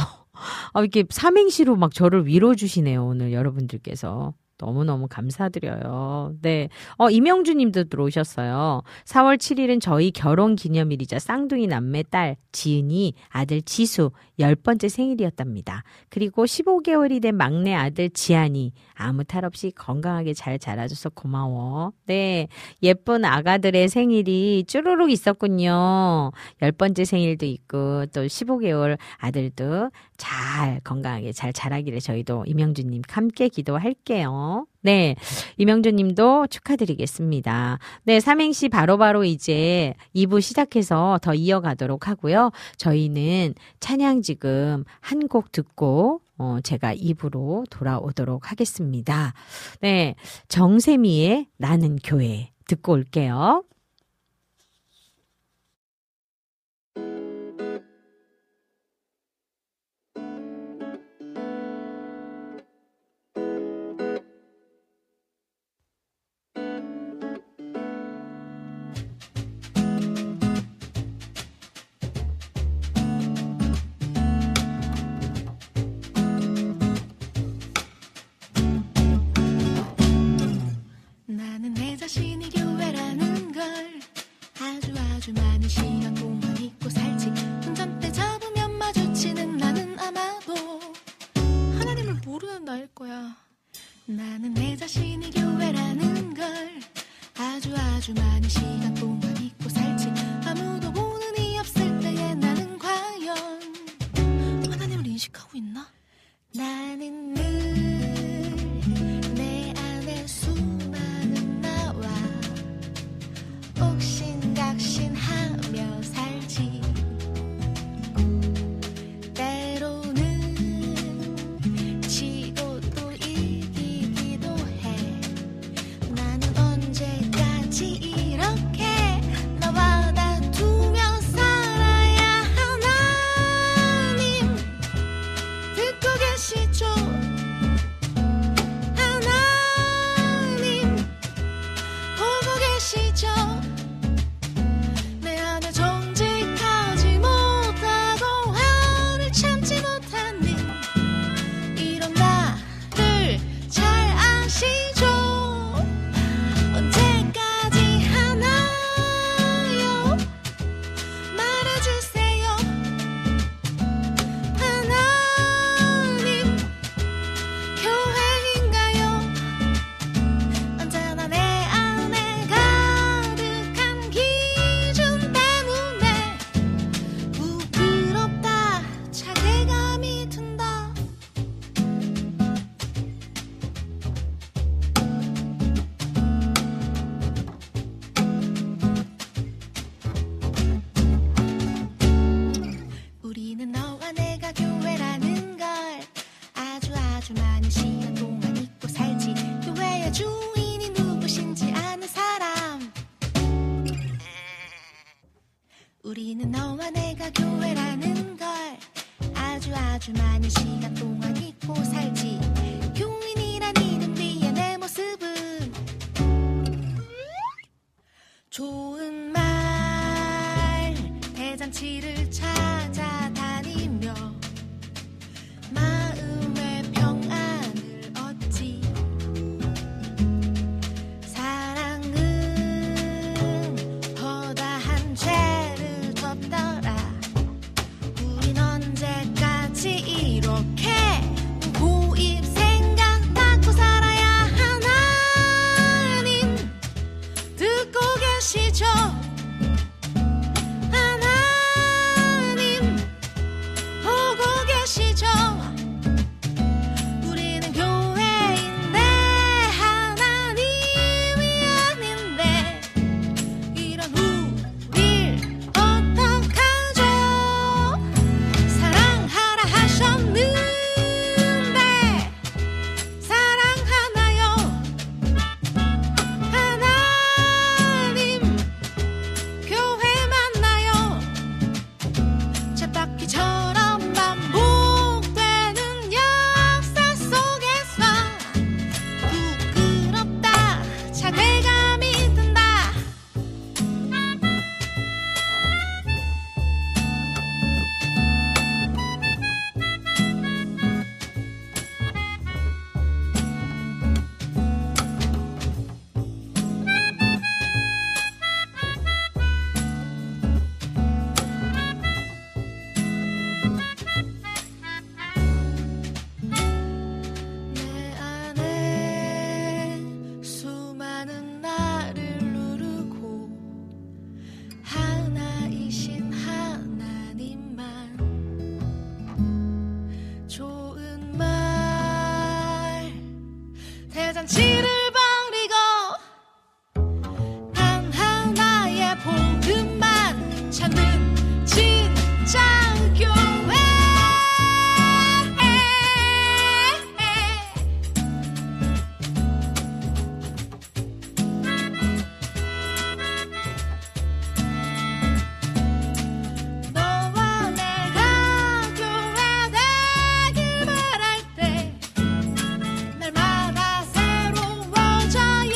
이렇게 삼행시로 막 저를 위로 주시네요. 오늘 여러분들께서 너무너무 감사드려요. 네. 이명주 님도 들어오셨어요. 4월 7일은 저희 결혼 기념일이자 쌍둥이 남매 딸 지은이 아들 지수 10번째 생일이었답니다. 그리고 15개월이 된 막내 아들 지안이 아무 탈 없이 건강하게 잘 자라줘서 고마워. 네. 예쁜 아가들의 생일이 쭈루룩 있었군요. 10번째 생일도 있고 또 15개월 아들도 잘 건강하게 잘 자라기를 저희도 이명주 님 함께 기도할게요. 네. 이명주님도 축하드리겠습니다. 네. 삼행시 바로바로 이제 2부 시작해서 더 이어가도록 하고요. 저희는 찬양 지금 한 곡 듣고 제가 2부로 돌아오도록 하겠습니다. 네. 정세미의 나는 교회 듣고 올게요. 나는 내 자신이 교회라는 걸 아주 많은 시간 동안 잊고 살지. 운전대 잡으면 마주치는 나는 아마도 하나님을 모르는 나일 거야. 나는 내 자신이 교회라는 걸 아주 많은 시간 동안 잊고 살지. 아무도 보는 이 없을 때에 나는 과연 하나님을 인식하고 있나? 나는 늘 내 아주 많은 시간 동안 잊고 살지. 교인이란 이름 뒤에 내 모습은 좋은 말 대잔치를 찾아다니며 마음의 평안을 얻지. 사랑은 허다한 죄를 덮더라. 우린 언제까지 이렇게 고입 생각받고 살아야 하나? 하나님 듣고 계시죠? 하나님 보고 계시죠? 우리는 교회인데 하나님이 아닌데 이런 우릴 어떡하죠? 사랑하라 하셨는데 사랑하나요? 하나님 교회 만나요? 쳇바퀴처럼 반복되는 역사 속에서 부끄럽다 자괴감이 든다. 내 안에 수많은 나를 누르고 하나이신 하나님만 좋은 말 대잔치를 벌이고 단 하나의 복음만 찾는 진짜 교회. 너와 내가 교회되길 바랄 때 날마다 새로워져야 해.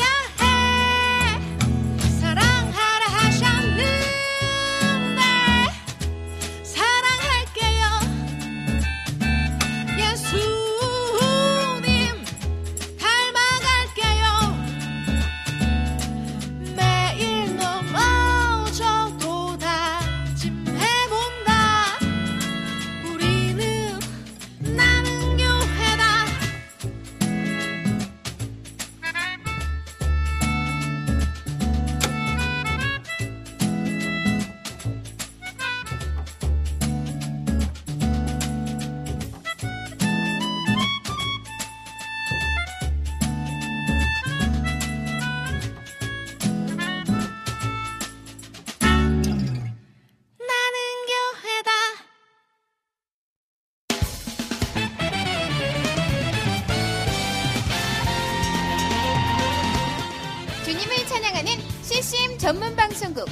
사랑하라 하셨는데 사랑할게요. 예수님 닮아갈게요. 매일 넘어져도 다짐해본다. 우리는 나는 교회다. 나는 교회다. 주님을 찬양하는 CCM 전문 방송국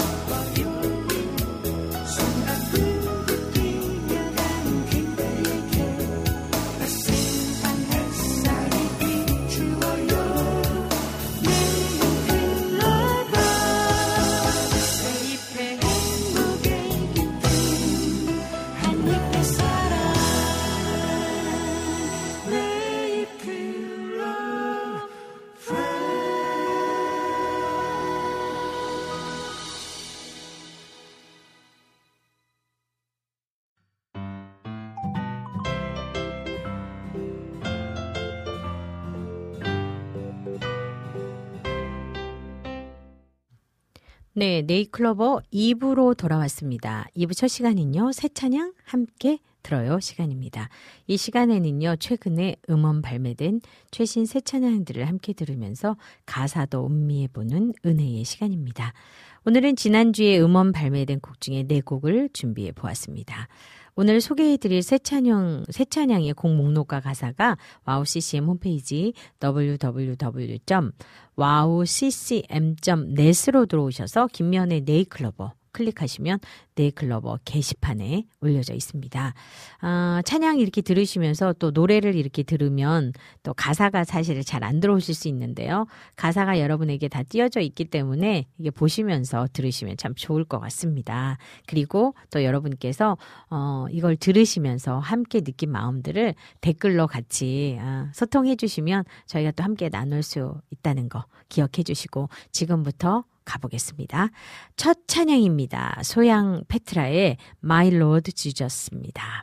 화요일 손앞으로 뛰어가는 그대에게 따스한 햇살이 비추어요. 네잎클로버 세잎의 행복의 기쁨 한잎의 사랑 네잎클로버. 네, 네잎클로버 2부로 돌아왔습니다. 2부 첫 시간은요, 새 찬양 함께 들어요 시간입니다. 이 시간에는요, 최근에 음원 발매된 최신 새 찬양들을 함께 들으면서 가사도 음미해보는 은혜의 시간입니다. 오늘은 지난주에 음원 발매된 곡 중에 4곡을 준비해보았습니다. 오늘 소개해드릴 새 찬양의 곡 목록과 가사가 와우CCM 홈페이지 www.wowccm.net으로 들어오셔서 김미현의 네잎클로버 클릭하시면 네잎클로버 게시판에 올려져 있습니다. 찬양 이렇게 들으시면서 또 노래를 이렇게 들으면 또 가사가 사실 잘 안 들어오실 수 있는데요. 가사가 여러분에게 다 띄어져 있기 때문에 이게 보시면서 들으시면 참 좋을 것 같습니다. 그리고 또 여러분께서 이걸 들으시면서 함께 느낀 마음들을 댓글로 같이 소통해 주시면 저희가 또 함께 나눌 수 있다는 거 기억해 주시고 지금부터 가보겠습니다. 첫 찬양입니다. 소향 페트라의 My Lord Jesus입니다.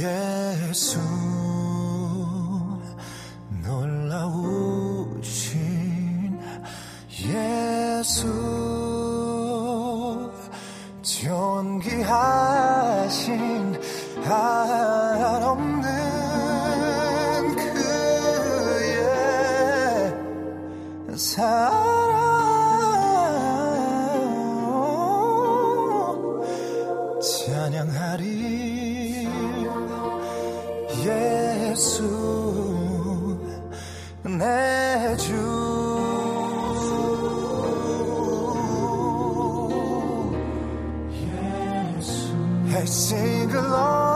예수 놀라우신 예수 존귀하신 한없는 그의 사랑 찬양하리. 예수 내 주 예수 Hey sing along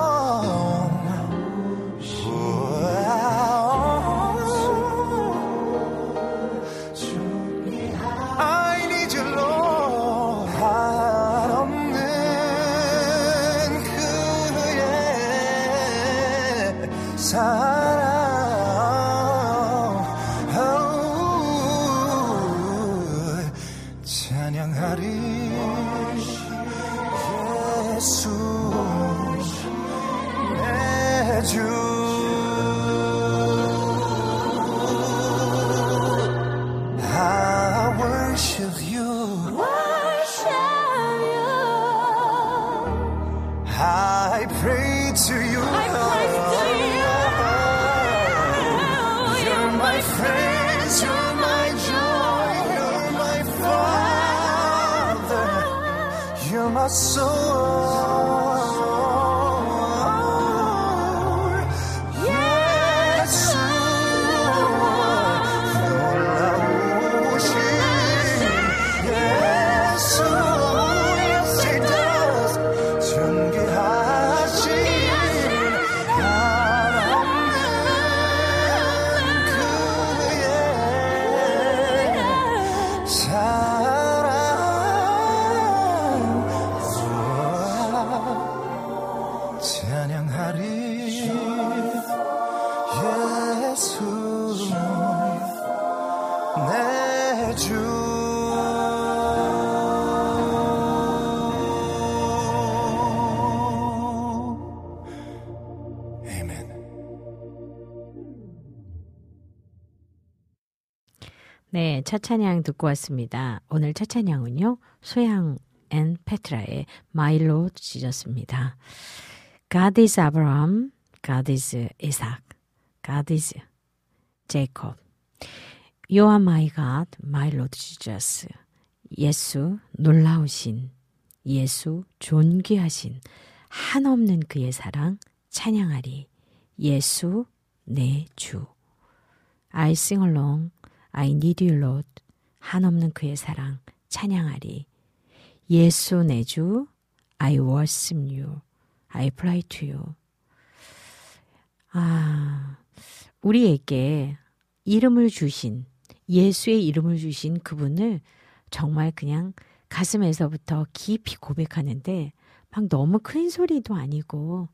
I need you Lord 사랑 찬양하리 예수 내 네, 첫 찬양 듣고 왔습니다. 오늘 첫 찬양은요, 소향 앤 페트라의 My Lord 지셨습니다. God is Abraham, God is Isaac, God is Jacob. You are my God, my Lord Jesus. 예수 놀라우신, 예수 존귀하신, 한없는 그의 사랑 찬양하리. 예수 내 주. I sing along. I need you, Lord. 한없는 그의 사랑 찬양하리. 예수 내 주, I worship you. I pray to you. 아, 우리에게 이름을 주신, 예수의 이름을 주신 그분을 정말 그냥 가슴에서부터 깊이 고백하는데 막 너무 큰 소리도 아니고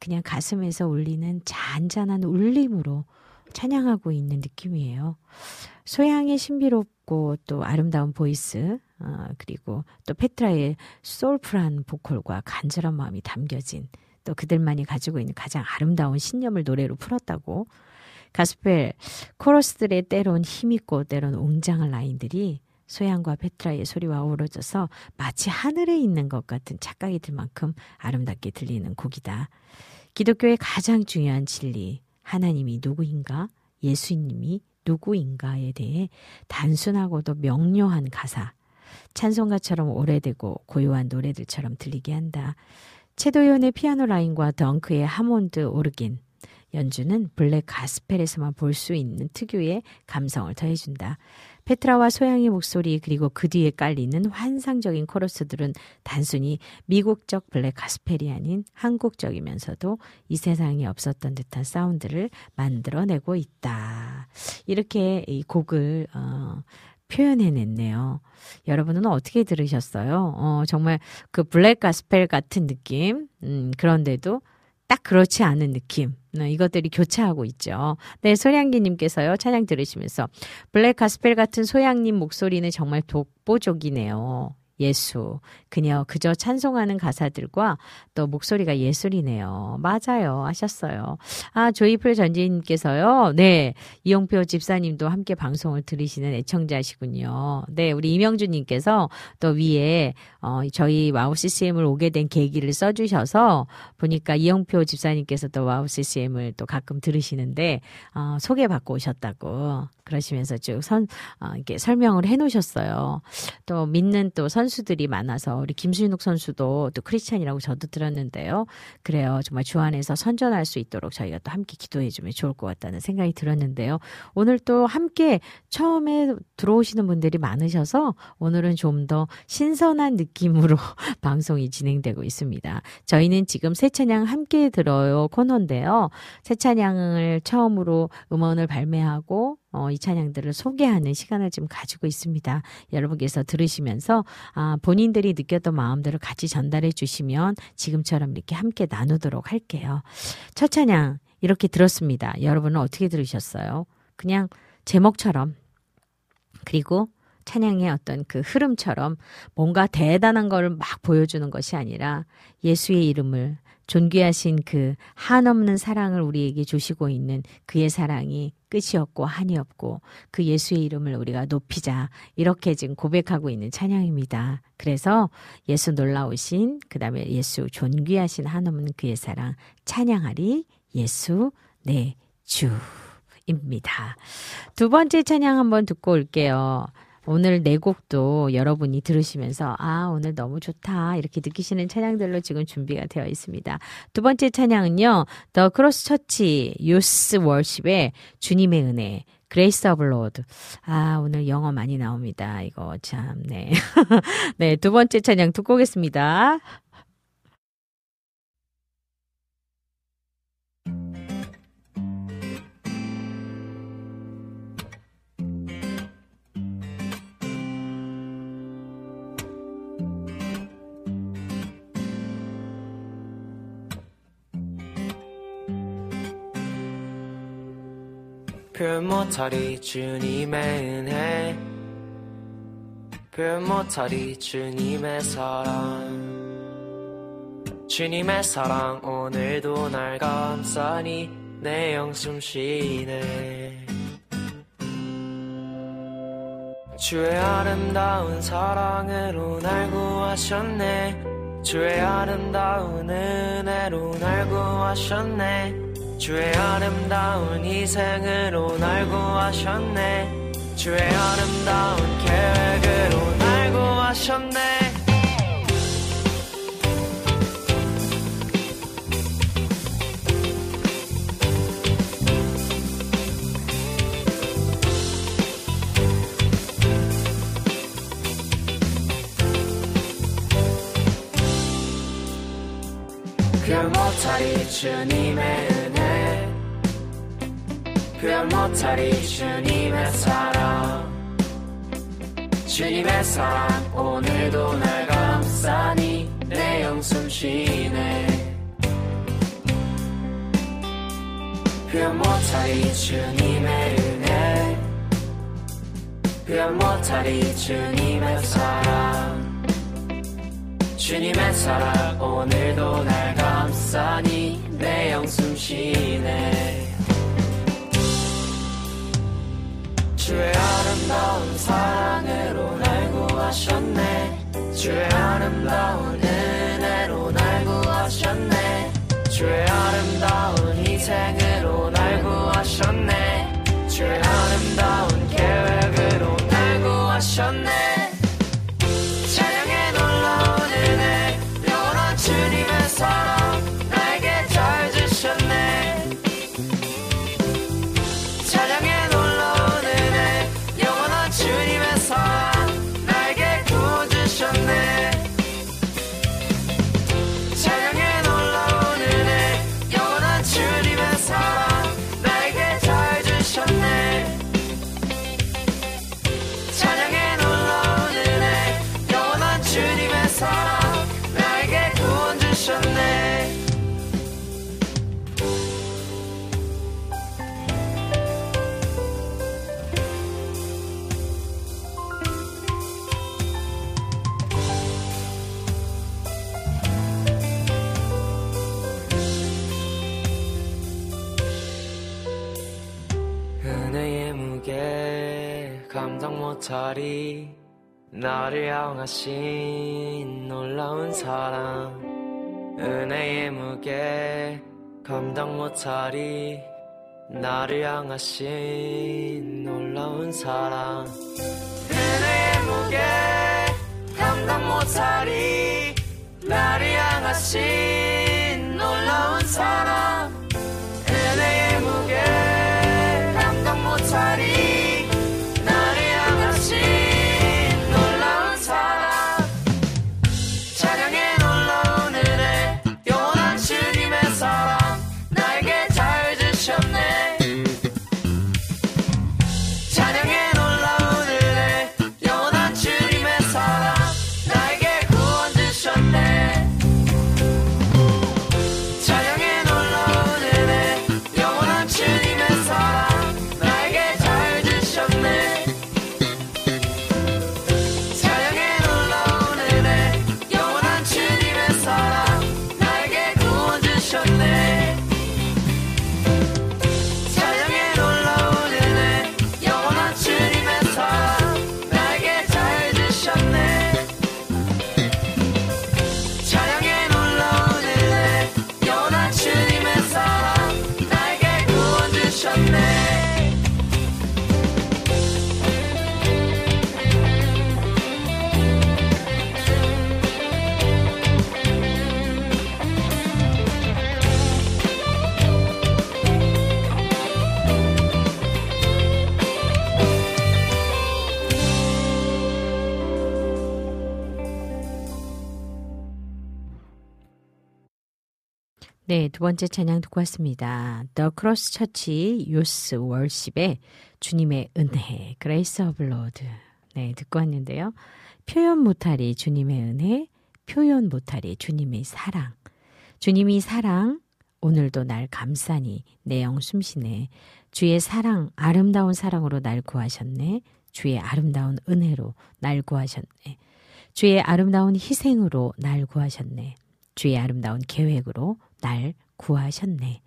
그냥 가슴에서 울리는 잔잔한 울림으로 찬양하고 있는 느낌이에요. 소향의 신비롭고 또 아름다운 보이스, 그리고 또 페트라의 소울풀한 보컬과 간절한 마음이 담겨진, 또 그들만이 가지고 있는 가장 아름다운 신념을 노래로 풀었다고. 가스펠 코러스들의 때론 힘있고 때론 웅장한 라인들이 소향과 페트라의 소리와 어우러져서 마치 하늘에 있는 것 같은 착각이 들 만큼 아름답게 들리는 곡이다. 기독교의 가장 중요한 진리, 하나님이 누구인가, 예수님이 누구인가에 대해 단순하고도 명료한 가사, 찬송가처럼 오래되고 고요한 노래들처럼 들리게 한다. 채도현의 피아노 라인과 덩크의 하몬드 오르긴 연주는 블랙 가스펠에서만 볼 수 있는 특유의 감성을 더해준다. 페트라와 소향의 목소리, 그리고 그 뒤에 깔리는 환상적인 코러스들은 단순히 미국적 블랙 가스펠이 아닌 한국적이면서도 이 세상에 없었던 듯한 사운드를 만들어내고 있다. 이렇게 이 곡을 표현해냈네요. 여러분은 어떻게 들으셨어요? 정말 그 블랙 가스펠 같은 느낌, 그런데도 딱 그렇지 않은 느낌. 이것들이 교차하고 있죠. 네, 소량기님께서요, 찬양 들으시면서 블랙 가스펠 같은 소향님 목소리는 정말 독보적이네요. 예수, 그녀, 그저 찬송하는 가사들과 또 목소리가 예술이네요. 맞아요. 하셨어요. 아, 조이풀 전지님께서요. 네, 이용표 집사님도 함께 방송을 들으시는 애청자시군요. 네, 우리 이명주님께서 또 위에 저희 와우CCM을 오게 된 계기를 써주셔서 보니까 이용표 집사님께서 또 와우CCM을 또 가끔 들으시는데 소개받고 오셨다고 그러시면서 쭉 이렇게 설명을 해놓으셨어요. 또 믿는 또 선수들이 많아서 우리 김순욱 선수도 또 크리스찬이라고 저도 들었는데요. 그래요. 정말 주 안에서 선전할 수 있도록 저희가 또 함께 기도해주면 좋을 것 같다는 생각이 들었는데요. 오늘 또 함께 처음에 들어오시는 분들이 많으셔서 오늘은 좀 더 신선한 느낌으로 방송이 진행되고 있습니다. 저희는 지금 새 찬양 함께 들어요 코너인데요. 새 찬양을 처음으로 음원을 발매하고 이 찬양들을 소개하는 시간을 지금 가지고 있습니다. 여러분께서 들으시면서 본인들이 느꼈던 마음들을 같이 전달해 주시면 지금처럼 이렇게 함께 나누도록 할게요. 첫 찬양 이렇게 들었습니다. 여러분은 어떻게 들으셨어요? 그냥 제목처럼, 그리고 찬양의 어떤 그 흐름처럼 뭔가 대단한 걸 막 보여주는 것이 아니라 예수의 이름을 존귀하신 그 한없는 사랑을 우리에게 주시고 있는 그의 사랑이 끝이 없고 한이 없고 그 예수의 이름을 우리가 높이자, 이렇게 지금 고백하고 있는 찬양입니다. 그래서 예수 놀라우신, 그 다음에 예수 존귀하신 한없는 그의 사랑 찬양하리 예수 내 주입니다. 두 번째 찬양 한번 듣고 올게요. 오늘 네 곡도 여러분이 들으시면서 아 오늘 너무 좋다 이렇게 느끼시는 찬양들로 지금 준비가 되어 있습니다. 두 번째 찬양은요, 더 크로스 처치 유스 월십의 주님의 은혜 Grace of Lord. 아 오늘 영어 많이 나옵니다. 이거 참네. 네, 두 번째 찬양 듣고 오겠습니다. 표현 못하리 주님의 은혜, 표현 못하리 주님의 사랑, 주님의 사랑 오늘도 날 감싸니 내 영 숨쉬네. 주의 아름다운 사랑으로 날 구하셨네, 주의 아름다운 은혜로 날 구하셨네, 주의 아름다운 희생으로 날 구하셨네, 주의 아름다운 계획으로 날 구하셨네. 표현 못하리 주님의 은혜, 표현 못하리 주님의 사랑, 주님의 사랑 오늘도 날 감싸니 내 영 숨쉬네. 표현 못하리 주님의 은혜, 표현 못하리 주님의 사랑, 주님의 사랑 오늘도 날 감싸니 내 영 숨쉬네. 주의 아름다운 사랑으로 날 구하셨네, 주의 아름다운 은혜로 날 구하셨네, 주의 아름다운 희생으로 날 구하셨네, 주의 아름다운 계획으로 날 구하셨네. 사랑 나에게 잘 주셨네, 찬양에 놀라운 은혜 영원한 주님의 사랑 나에게 구원 주셨네, 찬양에 놀라운 은혜 영원한 주님의 사랑 나에게 잘 주셨네, 찬양에 놀라운 은혜 영원한 주님의 사랑 은혜의 무게 감당 못하리 나를 향하신 놀라운 사랑, 은혜의 무게 감당 못하리 나를 향하신 놀라운 사랑, 은혜의 무게 감당 못하리 나를 향하신 놀라운 사랑, 은혜의 무게 감당 못하리 나를 향하신 네, 두 번째 찬양 듣고 왔습니다. 더 크로스 처치 요스 월십의 주님의 은혜, 그레이스 오브 로드. 네, 듣고 왔는데요. 표현 못하리 주님의 은혜, 표현 못하리 주님의 사랑. 주님이 사랑, 오늘도 날 감싸니 내 영 숨쉬네. 주의 사랑, 아름다운 사랑으로 날 구하셨네. 주의 아름다운 은혜로 날 구하셨네. 주의 아름다운 희생으로 날 구하셨네. 주의 아름다운 계획으로 날 구하셨네.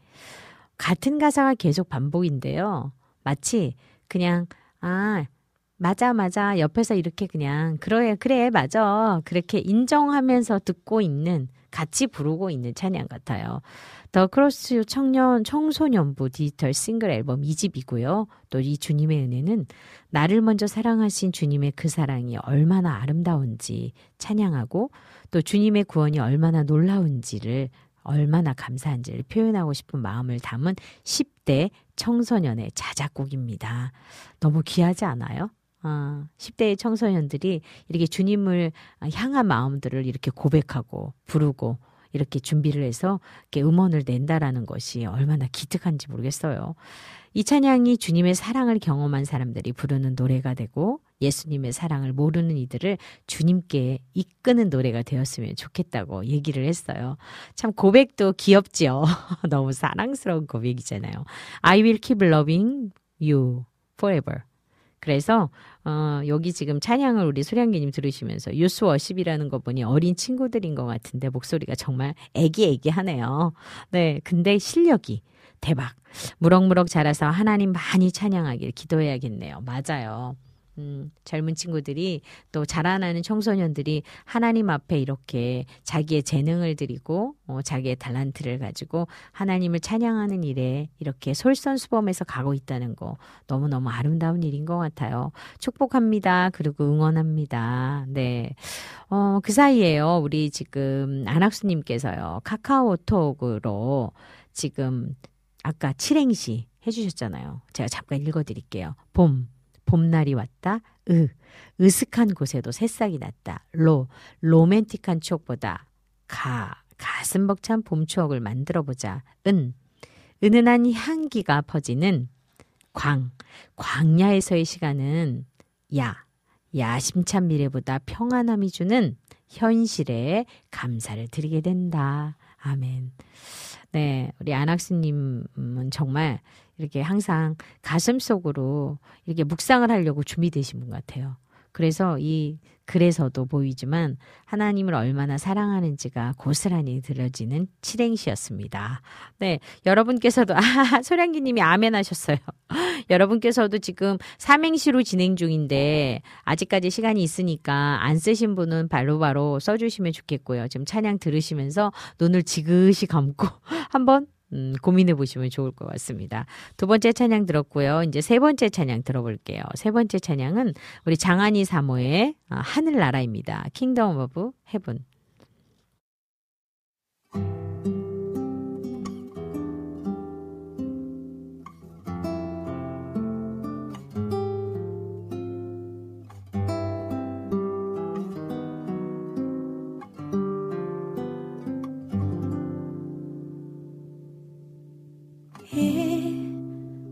같은 가사가 계속 반복인데요. 마치 그냥 맞아 옆에서 이렇게 그냥 그래 맞아 그렇게 인정하면서 듣고 있는, 같이 부르고 있는 찬양 같아요. 더 크로스 청소년부 디지털 싱글 앨범 2집이고요. 또 이 주님의 은혜는 나를 먼저 사랑하신 주님의 그 사랑이 얼마나 아름다운지 찬양하고, 또 주님의 구원이 얼마나 놀라운지를, 얼마나 감사한지를 표현하고 싶은 마음을 담은 10대 청소년의 자작곡입니다. 너무 귀하지 않아요? 10대의 청소년들이 이렇게 주님을 향한 마음들을 이렇게 고백하고 부르고 이렇게 준비를 해서 이렇게 음원을 낸다라는 것이 얼마나 기특한지 모르겠어요. 이 찬양이 주님의 사랑을 경험한 사람들이 부르는 노래가 되고, 예수님의 사랑을 모르는 이들을 주님께 이끄는 노래가 되었으면 좋겠다고 얘기를 했어요. 참 고백도 귀엽지요. 너무 사랑스러운 고백이잖아요. I will keep loving you forever. 그래서 여기 지금 찬양을 우리 소량기님 들으시면서 유스워십이라는 거 보니 어린 친구들인 것 같은데 목소리가 정말 애기하네요. 네, 근데 실력이 대박. 무럭무럭 자라서 하나님 많이 찬양하길 기도해야겠네요. 맞아요. 젊은 친구들이, 또 자라나는 청소년들이 하나님 앞에 이렇게 자기의 재능을 드리고 자기의 달란트를 가지고 하나님을 찬양하는 일에 이렇게 솔선수범해서 가고 있다는 거 너무너무 아름다운 일인 것 같아요. 축복합니다. 그리고 응원합니다. 네, 그 사이에요. 우리 지금 안학수님께서요, 카카오톡으로 지금 아까 7행시 해주셨잖아요. 제가 잠깐 읽어드릴게요. 봄날이 왔다. 으슥한 곳에도 새싹이 났다. 로맨틱한 추억보다 가슴 벅찬 봄 추억을 만들어보자. 은은한 향기가 퍼지는 광야에서의 시간은 야심찬 미래보다 평안함이 주는 현실에 감사를 드리게 된다. 아멘. 네, 우리 안학수님은 정말 이렇게 항상 가슴 속으로 이렇게 묵상을 하려고 준비되신 분 같아요. 그래서 이 글에서도 보이지만 하나님을 얼마나 사랑하는지가 고스란히 들려지는 7행시였습니다. 네, 여러분께서도 소량기님이 아멘 하셨어요. 여러분께서도 지금 3행시로 진행 중인데 아직까지 시간이 있으니까 안 쓰신 분은 바로바로 써주시면 좋겠고요. 지금 찬양 들으시면서 눈을 지그시 감고 한번 고민해 보시면 좋을 것 같습니다. 두 번째 찬양 들었고요. 이제 세 번째 찬양 들어볼게요. 세 번째 찬양은 우리 장하니 사모의 하늘나라입니다. 킹덤 오브 헤븐.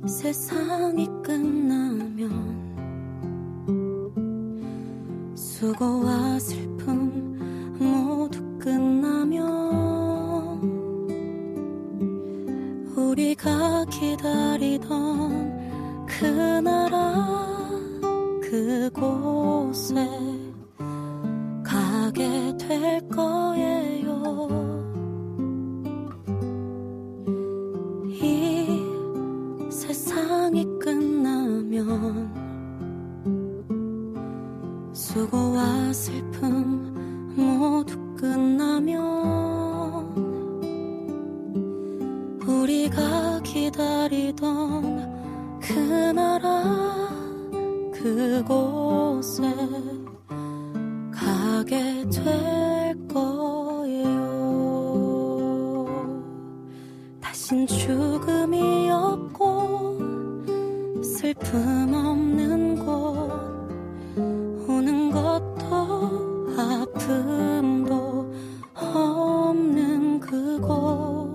세상이 끝나면 수고와 슬픔 모두 끝나면 우리가 기다리던 그 나라 그곳에 가게 될 거예요. 세상이 끝나면 수고와 슬픔 모두 끝나면 우리가 기다리던 그 나라 그곳에 가게 될 거예요. 다신 죽음이 없고 슬픔 없는 곳, 오는 것도 아픔도 없는 그곳,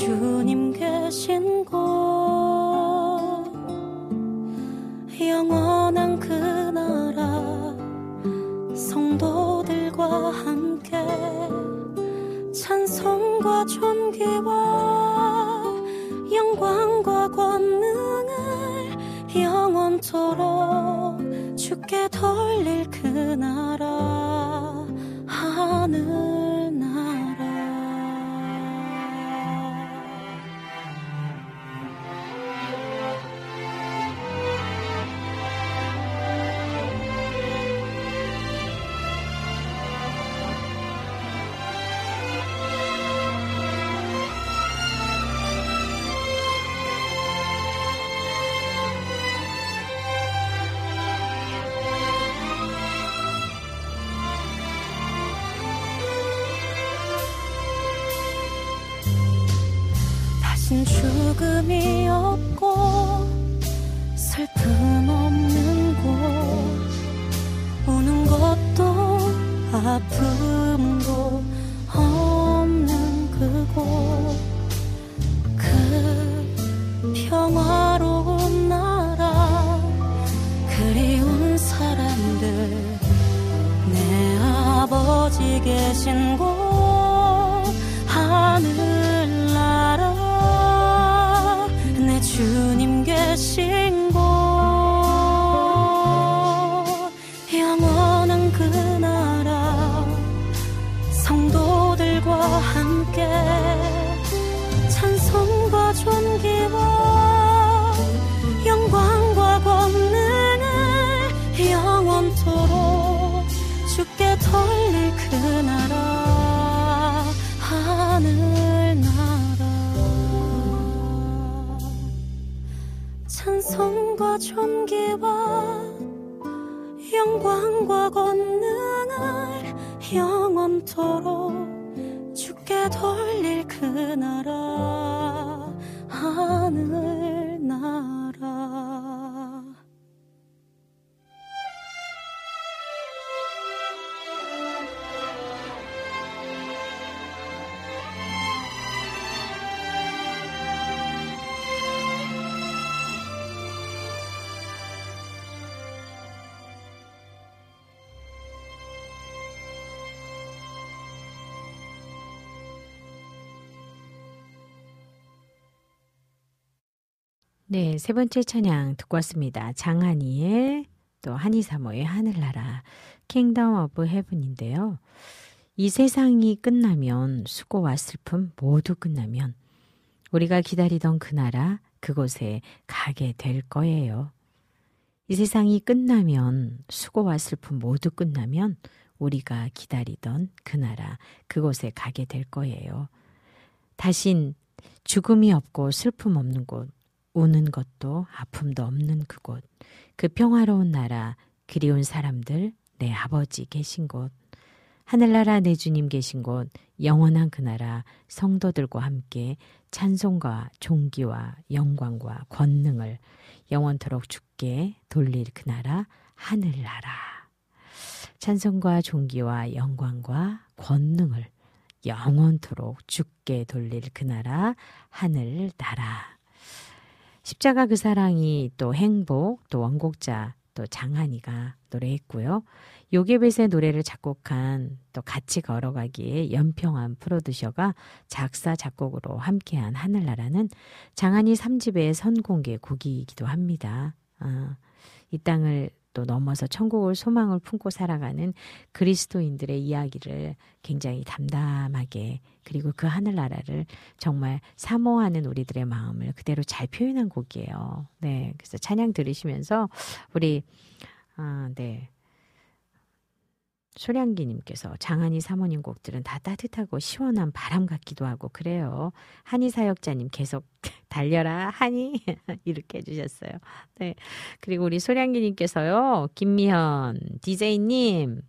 주님 계신 곳 영원한 그 나라 성도들과 함께 찬송과 존귀와 영광과 권능을 영원토록 주께 돌릴 그 나라 하늘나라. 죽음이 없고 슬픔 없는 곳, 우는 것도 아픔도 없는 그곳, 그 평화로운 나라, 그리운 사람들, 내 아버지 계신 곳 하늘나라. 주님 계신 곳 영원한 그 나라 성도들과 함께 찬송과 존귀와 영광과 권능을 영원토록 주께 돌릴 그 나라 하늘나라. 찬송과 존귀와 영광과 권능을 영원토록 주께 돌릴 그 나라 하늘나라. 네, 세 번째 찬양 듣고 왔습니다. 장하니의 또 한이사모의 하늘나라 킹덤 오브 헤븐인데요. 이 세상이 끝나면 수고와 슬픔 모두 끝나면 우리가 기다리던 그 나라 그곳에 가게 될 거예요. 이 세상이 끝나면 수고와 슬픔 모두 끝나면 우리가 기다리던 그 나라 그곳에 가게 될 거예요. 다신 죽음이 없고 슬픔 없는 곳, 우는 것도 아픔도 없는 그곳, 그 평화로운 나라, 그리운 사람들, 내 아버지 계신 곳, 하늘나라 내 주님 계신 곳, 영원한 그 나라, 성도들과 함께 찬송과 존귀와 영광과 권능을 영원토록 주께 돌릴 그 나라, 하늘나라. 찬송과 존귀와 영광과 권능을 영원토록 주께 돌릴 그 나라, 하늘나라. 십자가 그 사랑이 또 행복, 또 원곡자, 또 장하니가 노래했고요. 요괴벳의 노래를 작곡한 또 같이 걸어가기에 연평한 프로듀서가 작사, 작곡으로 함께한 하늘나라는 장하니 3집의 선공개 곡이기도 합니다. 이 땅을 또 넘어서 천국을 소망을 품고 살아가는 그리스도인들의 이야기를 굉장히 담담하게, 그리고 그 하늘나라를 정말 사모하는 우리들의 마음을 그대로 잘 표현한 곡이에요. 네, 그래서 찬양 들으시면서 우리 소량기님께서 장하니 사모님 곡들은 다 따뜻하고 시원한 바람 같기도 하고 그래요. 한의사역자님 계속 달려라 하니 이렇게 해주셨어요. 네, 그리고 우리 소량기님께서요. 김미현 DJ님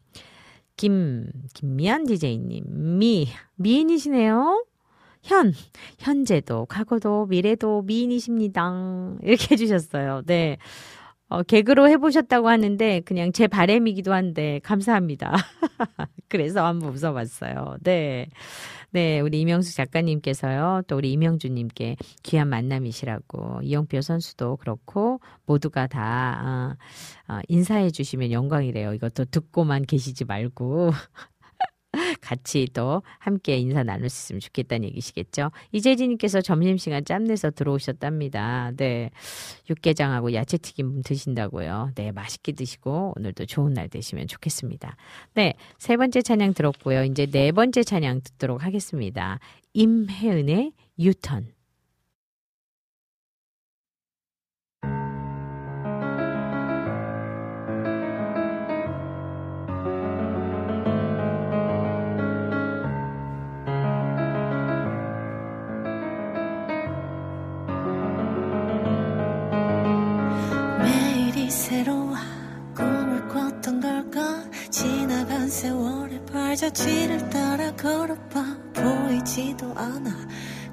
미인이시네요. 현재도 과거도 미래도 미인이십니다. 이렇게 해주셨어요. 네. 개그로 해보셨다고 하는데 그냥 제 바람이기도 한데 감사합니다. 그래서 한번 웃어봤어요. 네. 네, 우리 이명숙 작가님께서요. 또 우리 이명주님께 귀한 만남이시라고 이영표 선수도 그렇고 모두가 다 인사해 주시면 영광이래요. 이것도 듣고만 계시지 말고 같이 또 함께 인사 나눌 수 있으면 좋겠다는 얘기시겠죠. 이재진님께서 점심시간 짬내서 들어오셨답니다. 네, 육개장하고 야채튀김 드신다고요. 네, 맛있게 드시고 오늘도 좋은 날 되시면 좋겠습니다. 네, 세 번째 찬양 들었고요. 이제 네 번째 찬양 듣도록 하겠습니다. 임혜은의 유턴. 새로워 꿈을 꿨던 걸까? 지나간 세월의 발자취를 따라 걸어봐. 보이지도 않아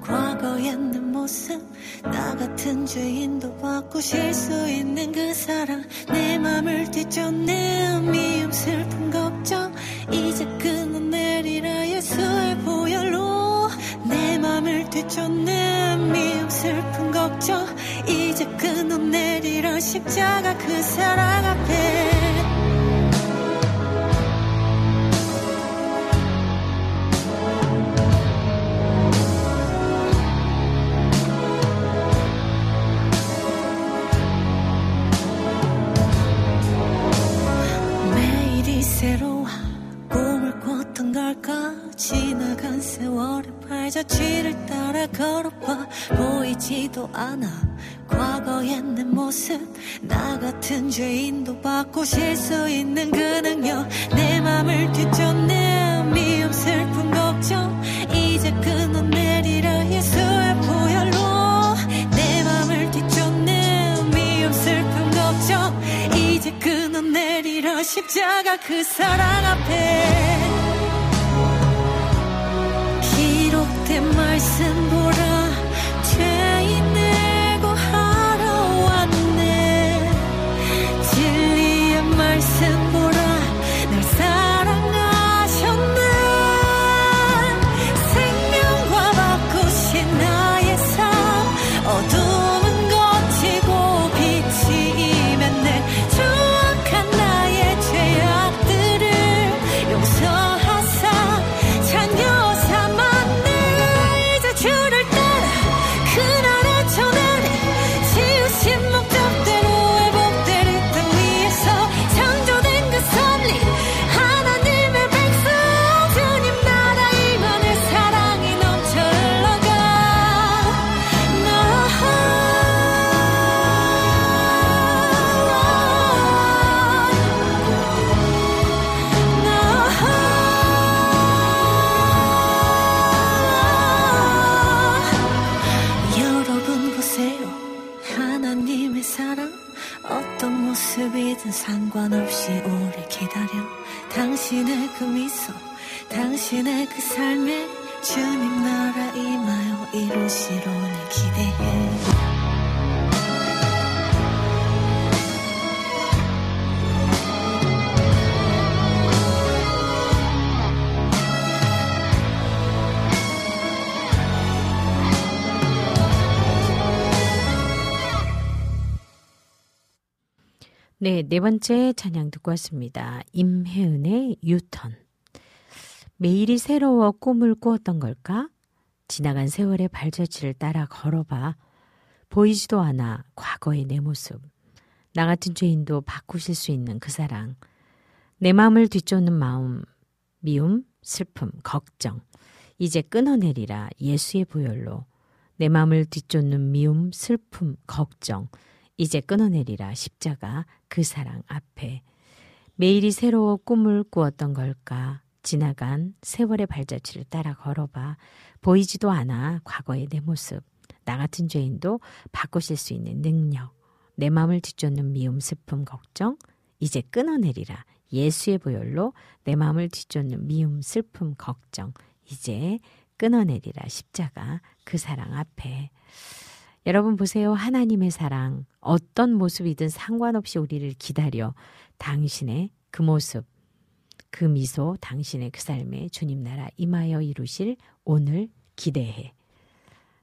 과거의 내 모습. 나 같은 죄인도 바꾸실 수 있는 그 사랑. 내 맘을 뒤쫓네 미움 슬픔 걱정. 이제 그는 내리라 예수의 보혈로. 내 맘을 뒤쫓네 미움 슬픔 걱정. 이제 그는 내리라 십자가 그 사랑 앞에. 매일이 새로워 꿈을 꿨던 걸까? 지나간 세월의 발자취를 따라 걸어봐. 보이지도 않아 과거의 내 모습. 나 같은 죄인도 바꾸실 수 있는 그 능력. 내 맘을 뒤쫓네 미움 슬픔 걱정. 이제 그는 내리라 예수의 보혈로. 내 맘을 뒤쫓네 미움 슬픔 걱정. 이제 그는 내리라 십자가 그 사랑 앞에. 기록된 말씀 보라 죄인 내고 하러 왔네. 진리의 말씀 보라 날 사랑하셨네. 생명과 바꾸신 나의 삶 어둠은 거치고 빛이 임했네. 추악한 나의 죄악들을 용서하사 자녀 모습이든 상관없이 오래 기다려. 당신의 그 미소 당신의 그 삶에 주님 나라 임하여 이루시로를 기대해. 네, 네 번째 찬양 듣고 왔습니다. 임혜은의 유턴. 매일이 새로워 꿈을 꾸었던 걸까? 지나간 세월의 발자취를 따라 걸어봐. 보이지도 않아 과거의 내 모습. 나 같은 죄인도 바꾸실 수 있는 그 사랑. 내 마음을 뒤쫓는 마음, 미움, 슬픔, 걱정. 이제 끊어내리라 예수의 보혈로. 내 마음을 뒤쫓는 미움, 슬픔, 걱정. 이제 끊어내리라 십자가 그 사랑 앞에. 매일이 새로워 꿈을 꾸었던 걸까? 지나간 세월의 발자취를 따라 걸어봐. 보이지도 않아 과거의 내 모습. 나 같은 죄인도 바꾸실 수 있는 능력. 내 마음을 뒤쫓는 미움, 슬픔, 걱정. 이제 끊어내리라 예수의 보혈로. 내 마음을 뒤쫓는 미움, 슬픔, 걱정. 이제 끊어내리라 십자가 그 사랑 앞에. 여러분 보세요. 하나님의 사랑, 어떤 모습이든 상관없이 우리를 기다려 당신의 그 모습, 그 미소, 당신의 그 삶에 주님 나라 임하여 이루실 오늘 기대해.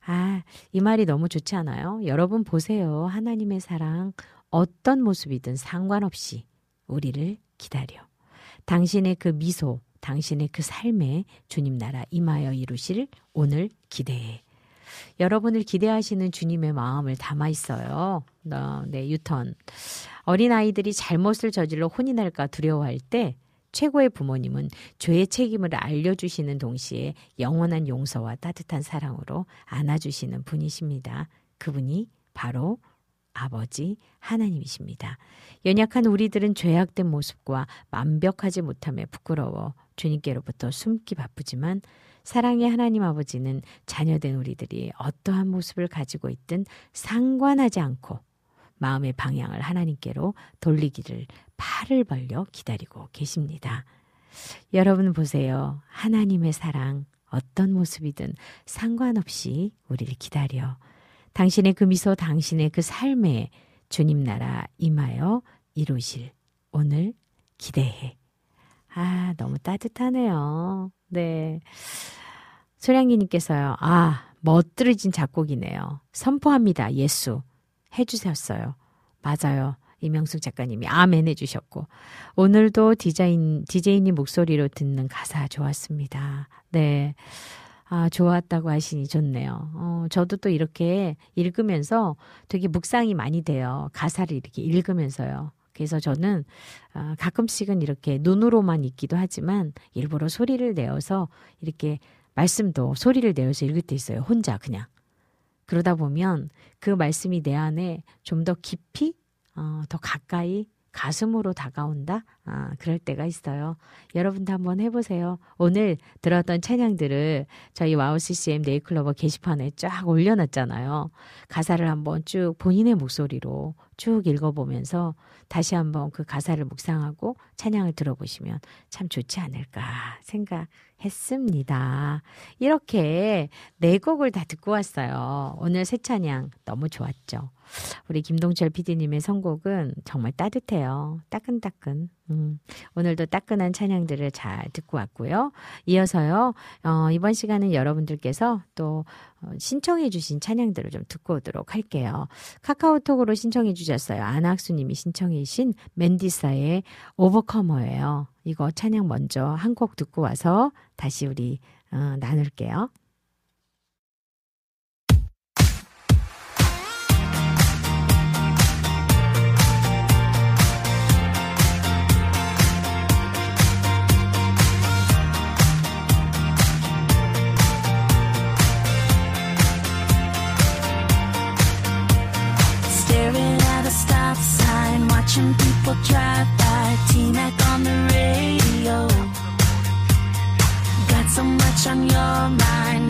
아, 이 말이 너무 좋지 않아요? 여러분 보세요. 하나님의 사랑, 어떤 모습이든 상관없이 우리를 기다려. 당신의 그 미소, 당신의 그 삶에 주님 나라 임하여 이루실 오늘 기대해. 여러분을 기대하시는 주님의 마음을 담아 있어요. 네, 유턴. 어린아이들이 잘못을 저질러 혼이 날까 두려워할 때 최고의 부모님은 죄의 책임을 알려주시는 동시에 영원한 용서와 따뜻한 사랑으로 안아주시는 분이십니다. 그분이 바로 아버지 하나님이십니다. 연약한 우리들은 죄악된 모습과 완벽하지 못함에 부끄러워 주님께로부터 숨기 바쁘지만 사랑의 하나님 아버지는 자녀된 우리들이 어떠한 모습을 가지고 있든 상관하지 않고 마음의 방향을 하나님께로 돌리기를 팔을 벌려 기다리고 계십니다. 여러분 보세요. 하나님의 사랑, 어떤 모습이든 상관없이 우리를 기다려. 당신의 그 미소, 당신의 그 삶에 주님 나라 임하여 이루실 오늘 기대해. 아, 너무 따뜻하네요. 네. 소량이님께서요. 아, 멋들어진 작곡이네요. 선포합니다. 예수. 해주셨어요. 맞아요. 이명숙 작가님이 아멘 해주셨고, 오늘도 DJ님 목소리로 듣는 가사 좋았습니다. 네. 아, 좋았다고 하시니 좋네요. 저도 또 이렇게 읽으면서 되게 묵상이 많이 돼요. 가사를 이렇게 읽으면서요. 그래서 저는 가끔씩은 이렇게 눈으로만 읽기도 하지만 일부러 소리를 내어서 이렇게 말씀도 소리를 내어서 읽을 때 있어요. 혼자 그냥. 그러다 보면 그 말씀이 내 안에 좀 더 깊이, 더 가까이 가슴으로 다가온다? 아, 그럴 때가 있어요. 여러분도 한번 해보세요. 오늘 들었던 찬양들을 저희 와우CCM 네잎클로버 게시판에 쫙 올려놨잖아요. 가사를 한번 쭉 본인의 목소리로 쭉 읽어보면서 다시 한번 그 가사를 묵상하고 찬양을 들어보시면 참 좋지 않을까 생각했습니다. 이렇게 네 곡을 다 듣고 왔어요. 오늘 새 찬양 너무 좋았죠. 우리 김동철 PD님의 선곡은 정말 따뜻해요. 따끈따끈. 오늘도 따끈한 찬양들을 잘 듣고 왔고요. 이어서요, 이번 시간은 여러분들께서 또 신청해 주신 찬양들을 좀 듣고 오도록 할게요. 카카오톡으로 신청해 주셨어요. 안학수님이 신청해 주신 맨디사의 오버커머예요. 이거 찬양 먼저 한 곡 듣고 와서 다시 우리 나눌게요. People drive by, T-Mac on the radio. Got so much on your mind.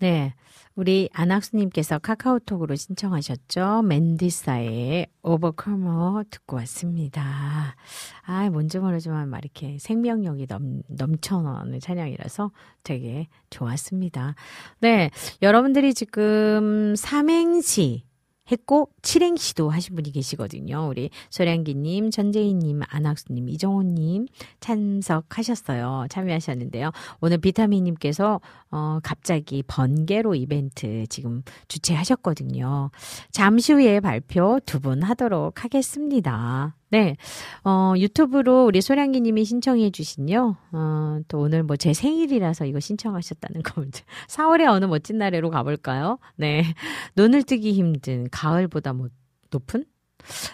네, 우리 안학수님께서 카카오톡으로 신청하셨죠. 맨디사의 오버커머 듣고 왔습니다. 아, 뭔지 모르지만 막 이렇게 생명력이 넘쳐나는 찬양이라서 되게 좋았습니다. 네, 여러분들이 지금 삼행시 했고 7행시도 하신 분이 계시거든요. 우리 소량기님, 전재희님, 안학수님, 이정호님 참석하셨어요. 참여하셨는데요. 오늘 비타민님께서 갑자기 번개로 이벤트 지금 주최하셨거든요. 잠시 후에 발표 두 분 하도록 하겠습니다. 네, 유튜브로 우리 소량기님이 신청해 주신요. 또 오늘 뭐 제 생일이라서 이거 신청하셨다는 거. 4월의 어느 멋진 날에로 가볼까요? 네, 눈을 뜨기 힘든 가을보다 뭐 높은?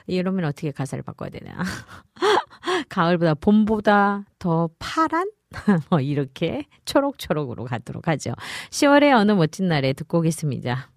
이러면 어떻게 가사를 바꿔야 되나? 가을보다 봄보다 더 파란? 뭐 이렇게 초록초록으로 가도록 하죠. 10월의 어느 멋진 날에 듣고 오겠습니다.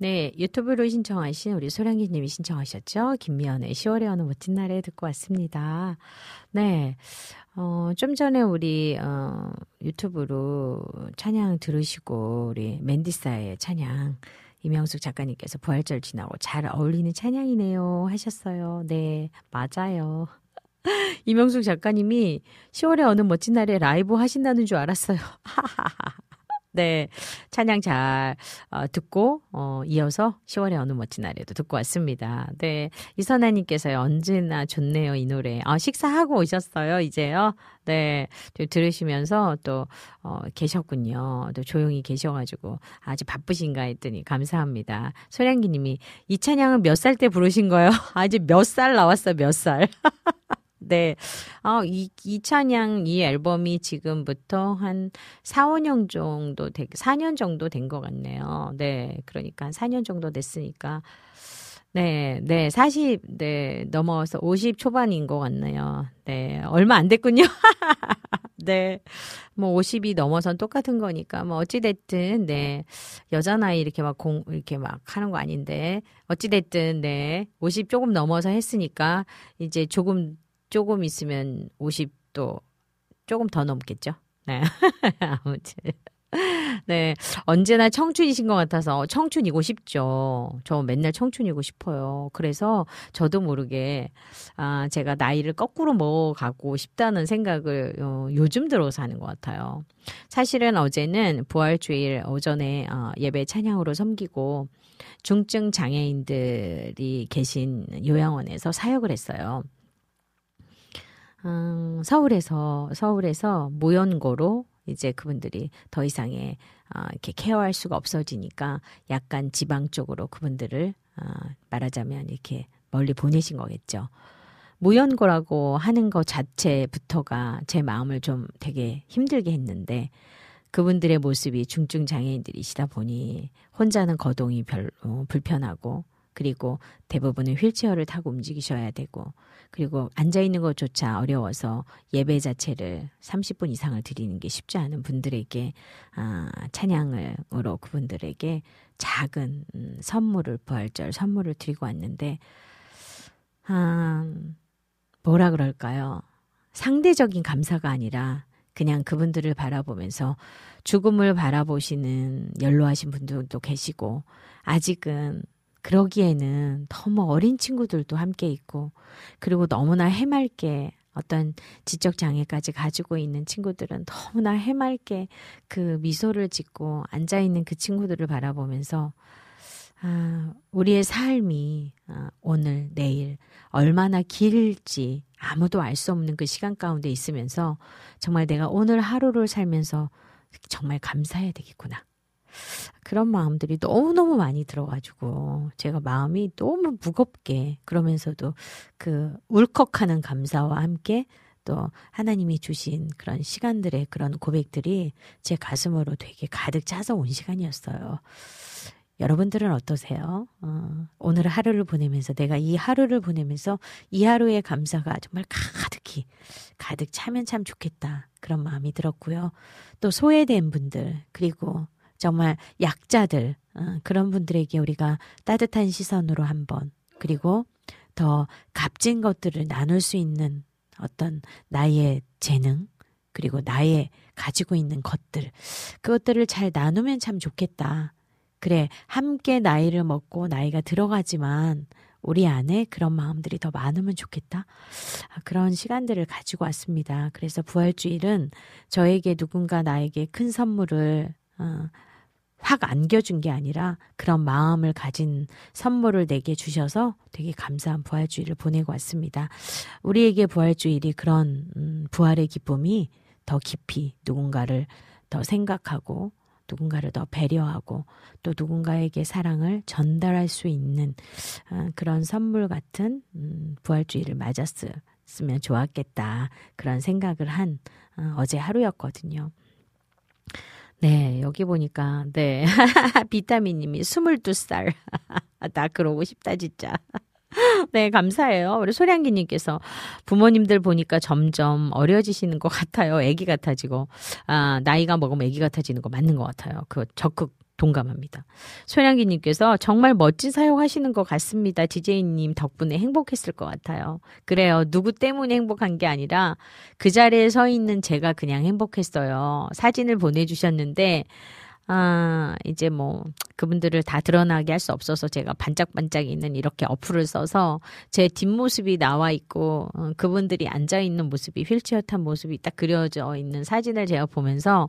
네, 유튜브로 신청하신 우리 소량기님이 신청하셨죠. 김미현의 10월의 어느 멋진 날에 듣고 왔습니다. 네, 좀 전에 우리 유튜브로 찬양 들으시고 우리 맨디사의 찬양 이명숙 작가님께서 부활절 지나고 잘 어울리는 찬양이네요 하셨어요. 네, 맞아요. 이명숙 작가님이 10월의 어느 멋진 날에 라이브 하신다는 줄 알았어요. 네. 찬양 잘 듣고 이어서 10월의 어느 멋진 날에도 듣고 왔습니다. 네. 이선아님께서요. 언제나 좋네요. 이 노래. 식사하고 오셨어요. 이제요. 네. 들으시면서 또 계셨군요. 또 조용히 계셔가지고 아주 바쁘신가 했더니 감사합니다. 소량기님이 이 찬양은 몇 살 때 부르신 거예요? 아직 몇 살 나왔어. 몇 살. 네. 이 찬양, 이 앨범이 지금부터 한 4-5년 정도, 4년 정도 된 것 같네요. 네. 그러니까 한 4년 정도 됐으니까. 네. 40, 네. 넘어서 50 초반인 것 같네요. 네. 얼마 안 됐군요. 네. 뭐 50이 넘어선 똑같은 거니까, 뭐 어찌됐든, 네. 여자나이 이렇게 막 이렇게 막 하는 거 아닌데, 어찌됐든, 네. 50 조금 넘어서 했으니까, 이제 조금 있으면 50도 조금 더 넘겠죠. 네. 아무튼. 네. 언제나 청춘이신 것 같아서 청춘이고 싶죠. 저 맨날 청춘이고 싶어요. 그래서 저도 모르게, 제가 나이를 거꾸로 먹어가고 싶다는 생각을 요즘 들어서 하는 것 같아요. 사실은 어제는 부활주일 오전에 예배 찬양으로 섬기고 중증 장애인들이 계신 요양원에서 사역을 했어요. 서울에서 무연고로 이제 그분들이 더 이상의 이렇게 케어할 수가 없어지니까 약간 지방 쪽으로 그분들을 말하자면 이렇게 멀리 보내신 거겠죠. 무연고라고 하는 것 자체부터가 제 마음을 좀 되게 힘들게 했는데 그분들의 모습이 중증 장애인들이시다 보니 혼자는 거동이 별로 불편하고 그리고 대부분은 휠체어를 타고 움직이셔야 되고 그리고 앉아있는 것조차 어려워서 예배 자체를 30분 이상을 드리는 게 쉽지 않은 분들에게 찬양으로 그분들에게 작은 선물을 부활절 선물을 드리고 왔는데 뭐라 그럴까요? 상대적인 감사가 아니라 그냥 그분들을 바라보면서 죽음을 바라보시는 연로하신 분들도 계시고 아직은 그러기에는 너무 어린 친구들도 함께 있고 그리고 너무나 해맑게 어떤 지적장애까지 가지고 있는 친구들은 너무나 해맑게 그 미소를 짓고 앉아있는 그 친구들을 바라보면서 우리의 삶이 오늘 내일 얼마나 길지 아무도 알 수 없는 그 시간 가운데 있으면서 정말 내가 오늘 하루를 살면서 정말 감사해야 되겠구나. 그런 마음들이 너무너무 많이 들어가지고 제가 마음이 너무 무겁게 그러면서도 그 울컥하는 감사와 함께 또 하나님이 주신 그런 시간들의 그런 고백들이 제 가슴으로 되게 가득 차서 온 시간이었어요. 여러분들은 어떠세요? 오늘 하루를 보내면서 내가 이 하루를 보내면서 이 하루의 감사가 정말 가득 차면 참 좋겠다 그런 마음이 들었고요. 또 소외된 분들 그리고 정말 약자들 그런 분들에게 우리가 따뜻한 시선으로 한번 그리고 더 값진 것들을 나눌 수 있는 어떤 나의 재능 그리고 나의 가지고 있는 것들 그것들을 잘 나누면 참 좋겠다. 그래 함께 나이를 먹고 나이가 들어가지만 우리 안에 그런 마음들이 더 많으면 좋겠다. 그런 시간들을 가지고 왔습니다. 그래서 부활주일은 저에게 누군가 나에게 큰 선물을 확 안겨준 게 아니라 그런 마음을 가진 선물을 내게 주셔서 되게 감사한 부활주일을 보내고 왔습니다. 우리에게 부활주일이 그런 부활의 기쁨이 더 깊이 누군가를 더 생각하고 누군가를 더 배려하고 또 누군가에게 사랑을 전달할 수 있는 그런 선물 같은 부활주일을 맞았으면 좋았겠다. 그런 생각을 한 어제 하루였거든요. 네, 여기 보니까, 네. 비타민 님이 22살. 나 그러고 싶다, 진짜. 네, 감사해요. 우리 소량기 님께서 부모님들 보니까 점점 어려지시는 것 같아요. 애기 같아지고. 나이가 먹으면 애기 같아지는 거 맞는 것 같아요. 그거 적극 동감합니다. 소량기 님께서 정말 멋진 사용하시는 것 같습니다. DJ님 덕분에 행복했을 것 같아요. 그래요. 누구 때문에 행복한 게 아니라 그 자리에 서 있는 제가 그냥 행복했어요. 사진을 보내주셨는데 이제 뭐 그분들을 다 드러나게 할 수 없어서 제가 반짝반짝 있는 이렇게 어플을 써서 제 뒷모습이 나와 있고 그분들이 앉아있는 모습이 휠체어 탄 모습이 딱 그려져 있는 사진을 제가 보면서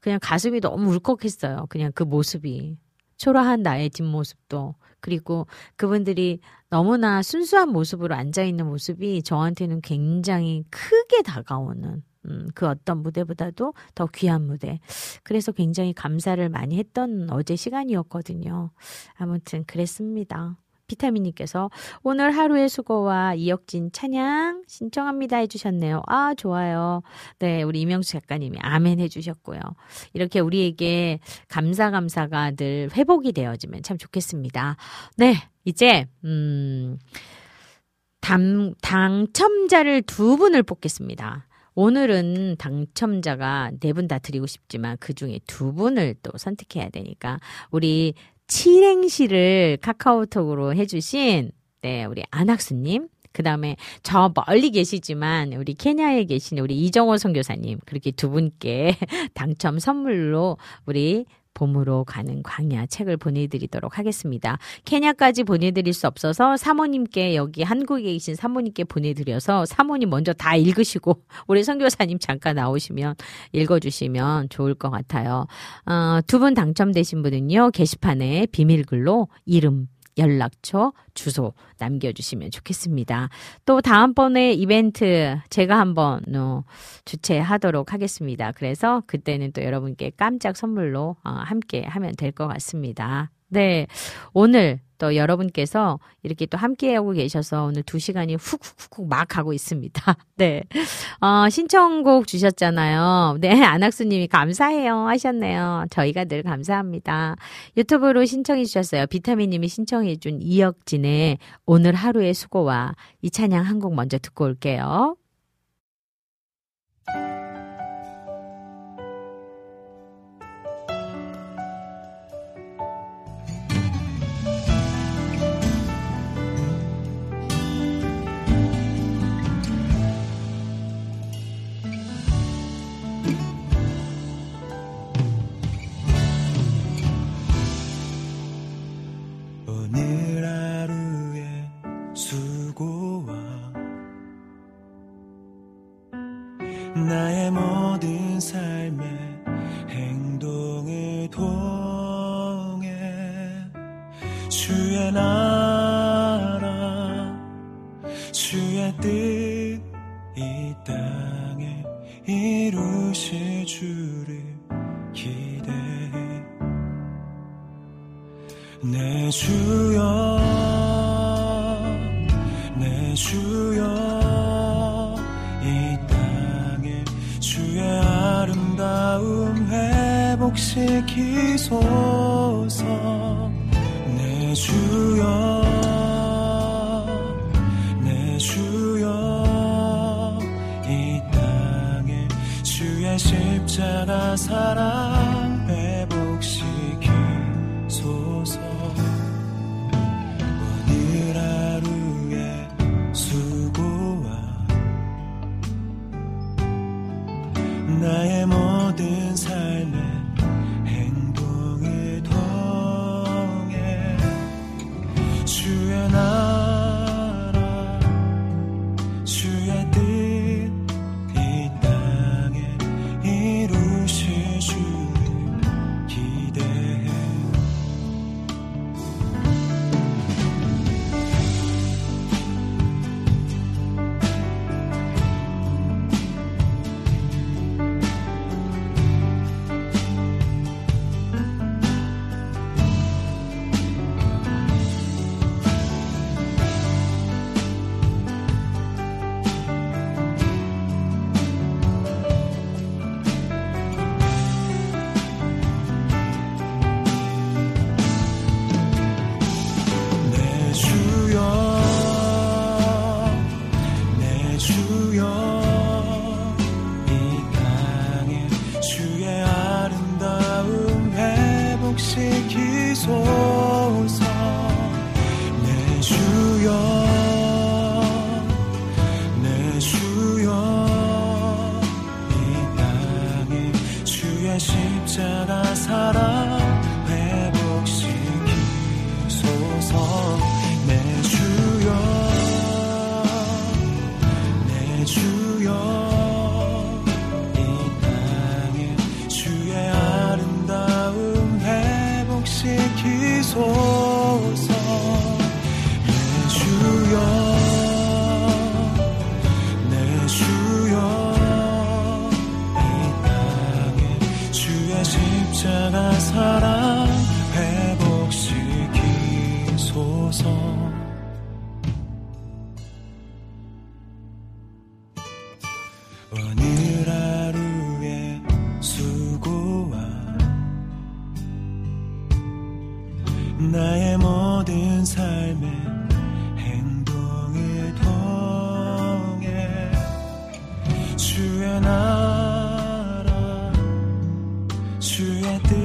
그냥 가슴이 너무 울컥했어요. 그냥 그 모습이. 초라한 나의 뒷모습도. 그리고 그분들이 너무나 순수한 모습으로 앉아있는 모습이 저한테는 굉장히 크게 다가오는 그 어떤 무대보다도 더 귀한 무대. 그래서 굉장히 감사를 많이 했던 어제 시간이었거든요. 아무튼 그랬습니다. 비타민님께서 오늘 하루의 수고와 이혁진 찬양 신청합니다 해주셨네요. 아, 좋아요. 네, 우리 이명숙 작가님이 아멘 해주셨고요. 이렇게 우리에게 감사가 늘 회복이 되어지면 참 좋겠습니다. 네, 이제 당첨자를 두 분을 뽑겠습니다. 오늘은 당첨자가 네 분 다 드리고 싶지만 그중에 두 분을 또 선택해야 되니까 우리 칠행시를 카카오톡으로 해주신 네 우리 안학수님, 그 다음에 저 멀리 계시지만 우리 케냐에 계신 우리 이정호 선교사님, 그렇게 두 분께 당첨 선물로 우리 봄으로 가는 광야 책을 보내드리도록 하겠습니다. 케냐까지 보내드릴 수 없어서 사모님께, 여기 한국에 계신 사모님께 보내드려서 사모님 먼저 다 읽으시고 우리 선교사님 잠깐 나오시면 읽어주시면 좋을 것 같아요. 두 분 당첨되신 분은요, 게시판에 비밀글로 이름, 연락처, 주소 남겨주시면 좋겠습니다. 또 다음번에 이벤트 제가 한번 주최하도록 하겠습니다. 그래서 그때는 또 여러분께 깜짝 선물로 함께 하면 될 것 같습니다. 네, 오늘 또 여러분께서 이렇게 또 함께하고 계셔서 오늘 두 시간이 훅훅훅 막 가고 있습니다. 네, 신청곡 주셨잖아요. 네, 안학수님이 감사해요 하셨네요. 저희가 늘 감사합니다. 유튜브로 신청해 주셨어요. 비타민님이 신청해 준 이혁진의 오늘 하루의 수고와 이 찬양 한 곡 먼저 듣고 올게요. 나의 모든 삶의 행동을 통해 주의 나라 주의 뜻 이 땅에 이루실 주를 기대해. 내 주여, 내 주여, 이 주의 아름다움 회복시키소서. 내 주여, 내 주여, 이 땅에 주의 십자가 사랑 회복시키소서. 오늘 하루의 수고와 나의 모든 삶의 행동을 통해 주의 나라 주의 뜻 이 땅에 이루실 주를 기대해. 주시소서. 오늘 하루의 수고와 나의 모든 삶의 행동을 통해 주의 나라 주의 뜻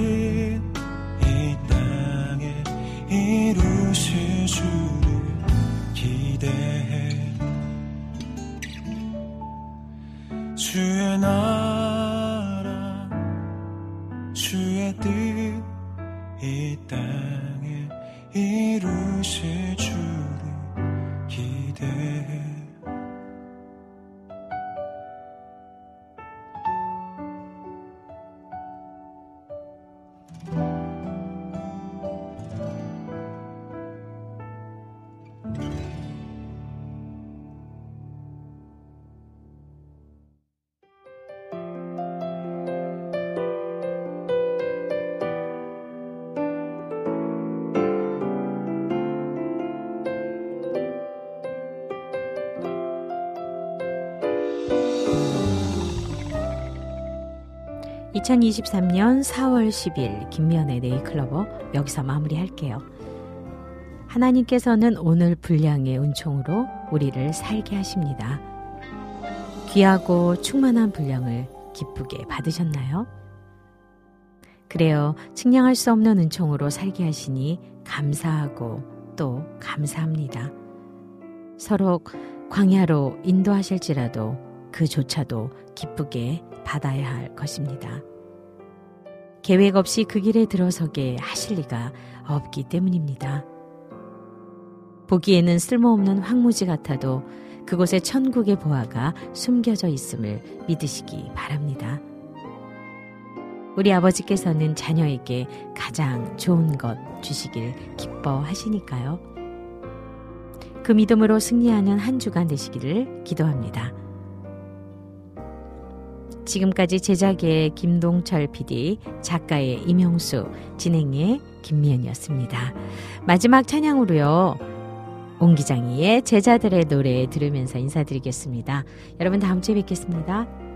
이루실 주를 기대해. 주의 나라 주의 뜻 이 땅에 이루실 주를 기대해. (2023년 4월 10일) 김미현의 네잎클로버 여기서 마무리할게요. 하나님께서는 오늘 분량의 은총으로 우리를 살게 하십니다. 귀하고 충만한 분량을 기쁘게 받으셨나요? 그래요. 측량할 수 없는 은총으로 살게 하시니 감사하고 또 감사합니다. 서로 광야로 인도하실지라도 그조차도 기쁘게 받아야 할 것입니다. 계획 없이 그 길에 들어서게 하실 리가 없기 때문입니다. 보기에는 쓸모없는 황무지 같아도 그곳에 천국의 보화가 숨겨져 있음을 믿으시기 바랍니다. 우리 아버지께서는 자녀에게 가장 좋은 것 주시길 기뻐하시니까요. 그 믿음으로 승리하는 한 주간 되시기를 기도합니다. 지금까지 제작의 김동철 PD, 작가의 이명숙, 진행의 김미연이었습니다. 마지막 찬양으로요, 옹기장이의 제자들의 노래 들으면서 인사드리겠습니다. 여러분 다음 주에 뵙겠습니다.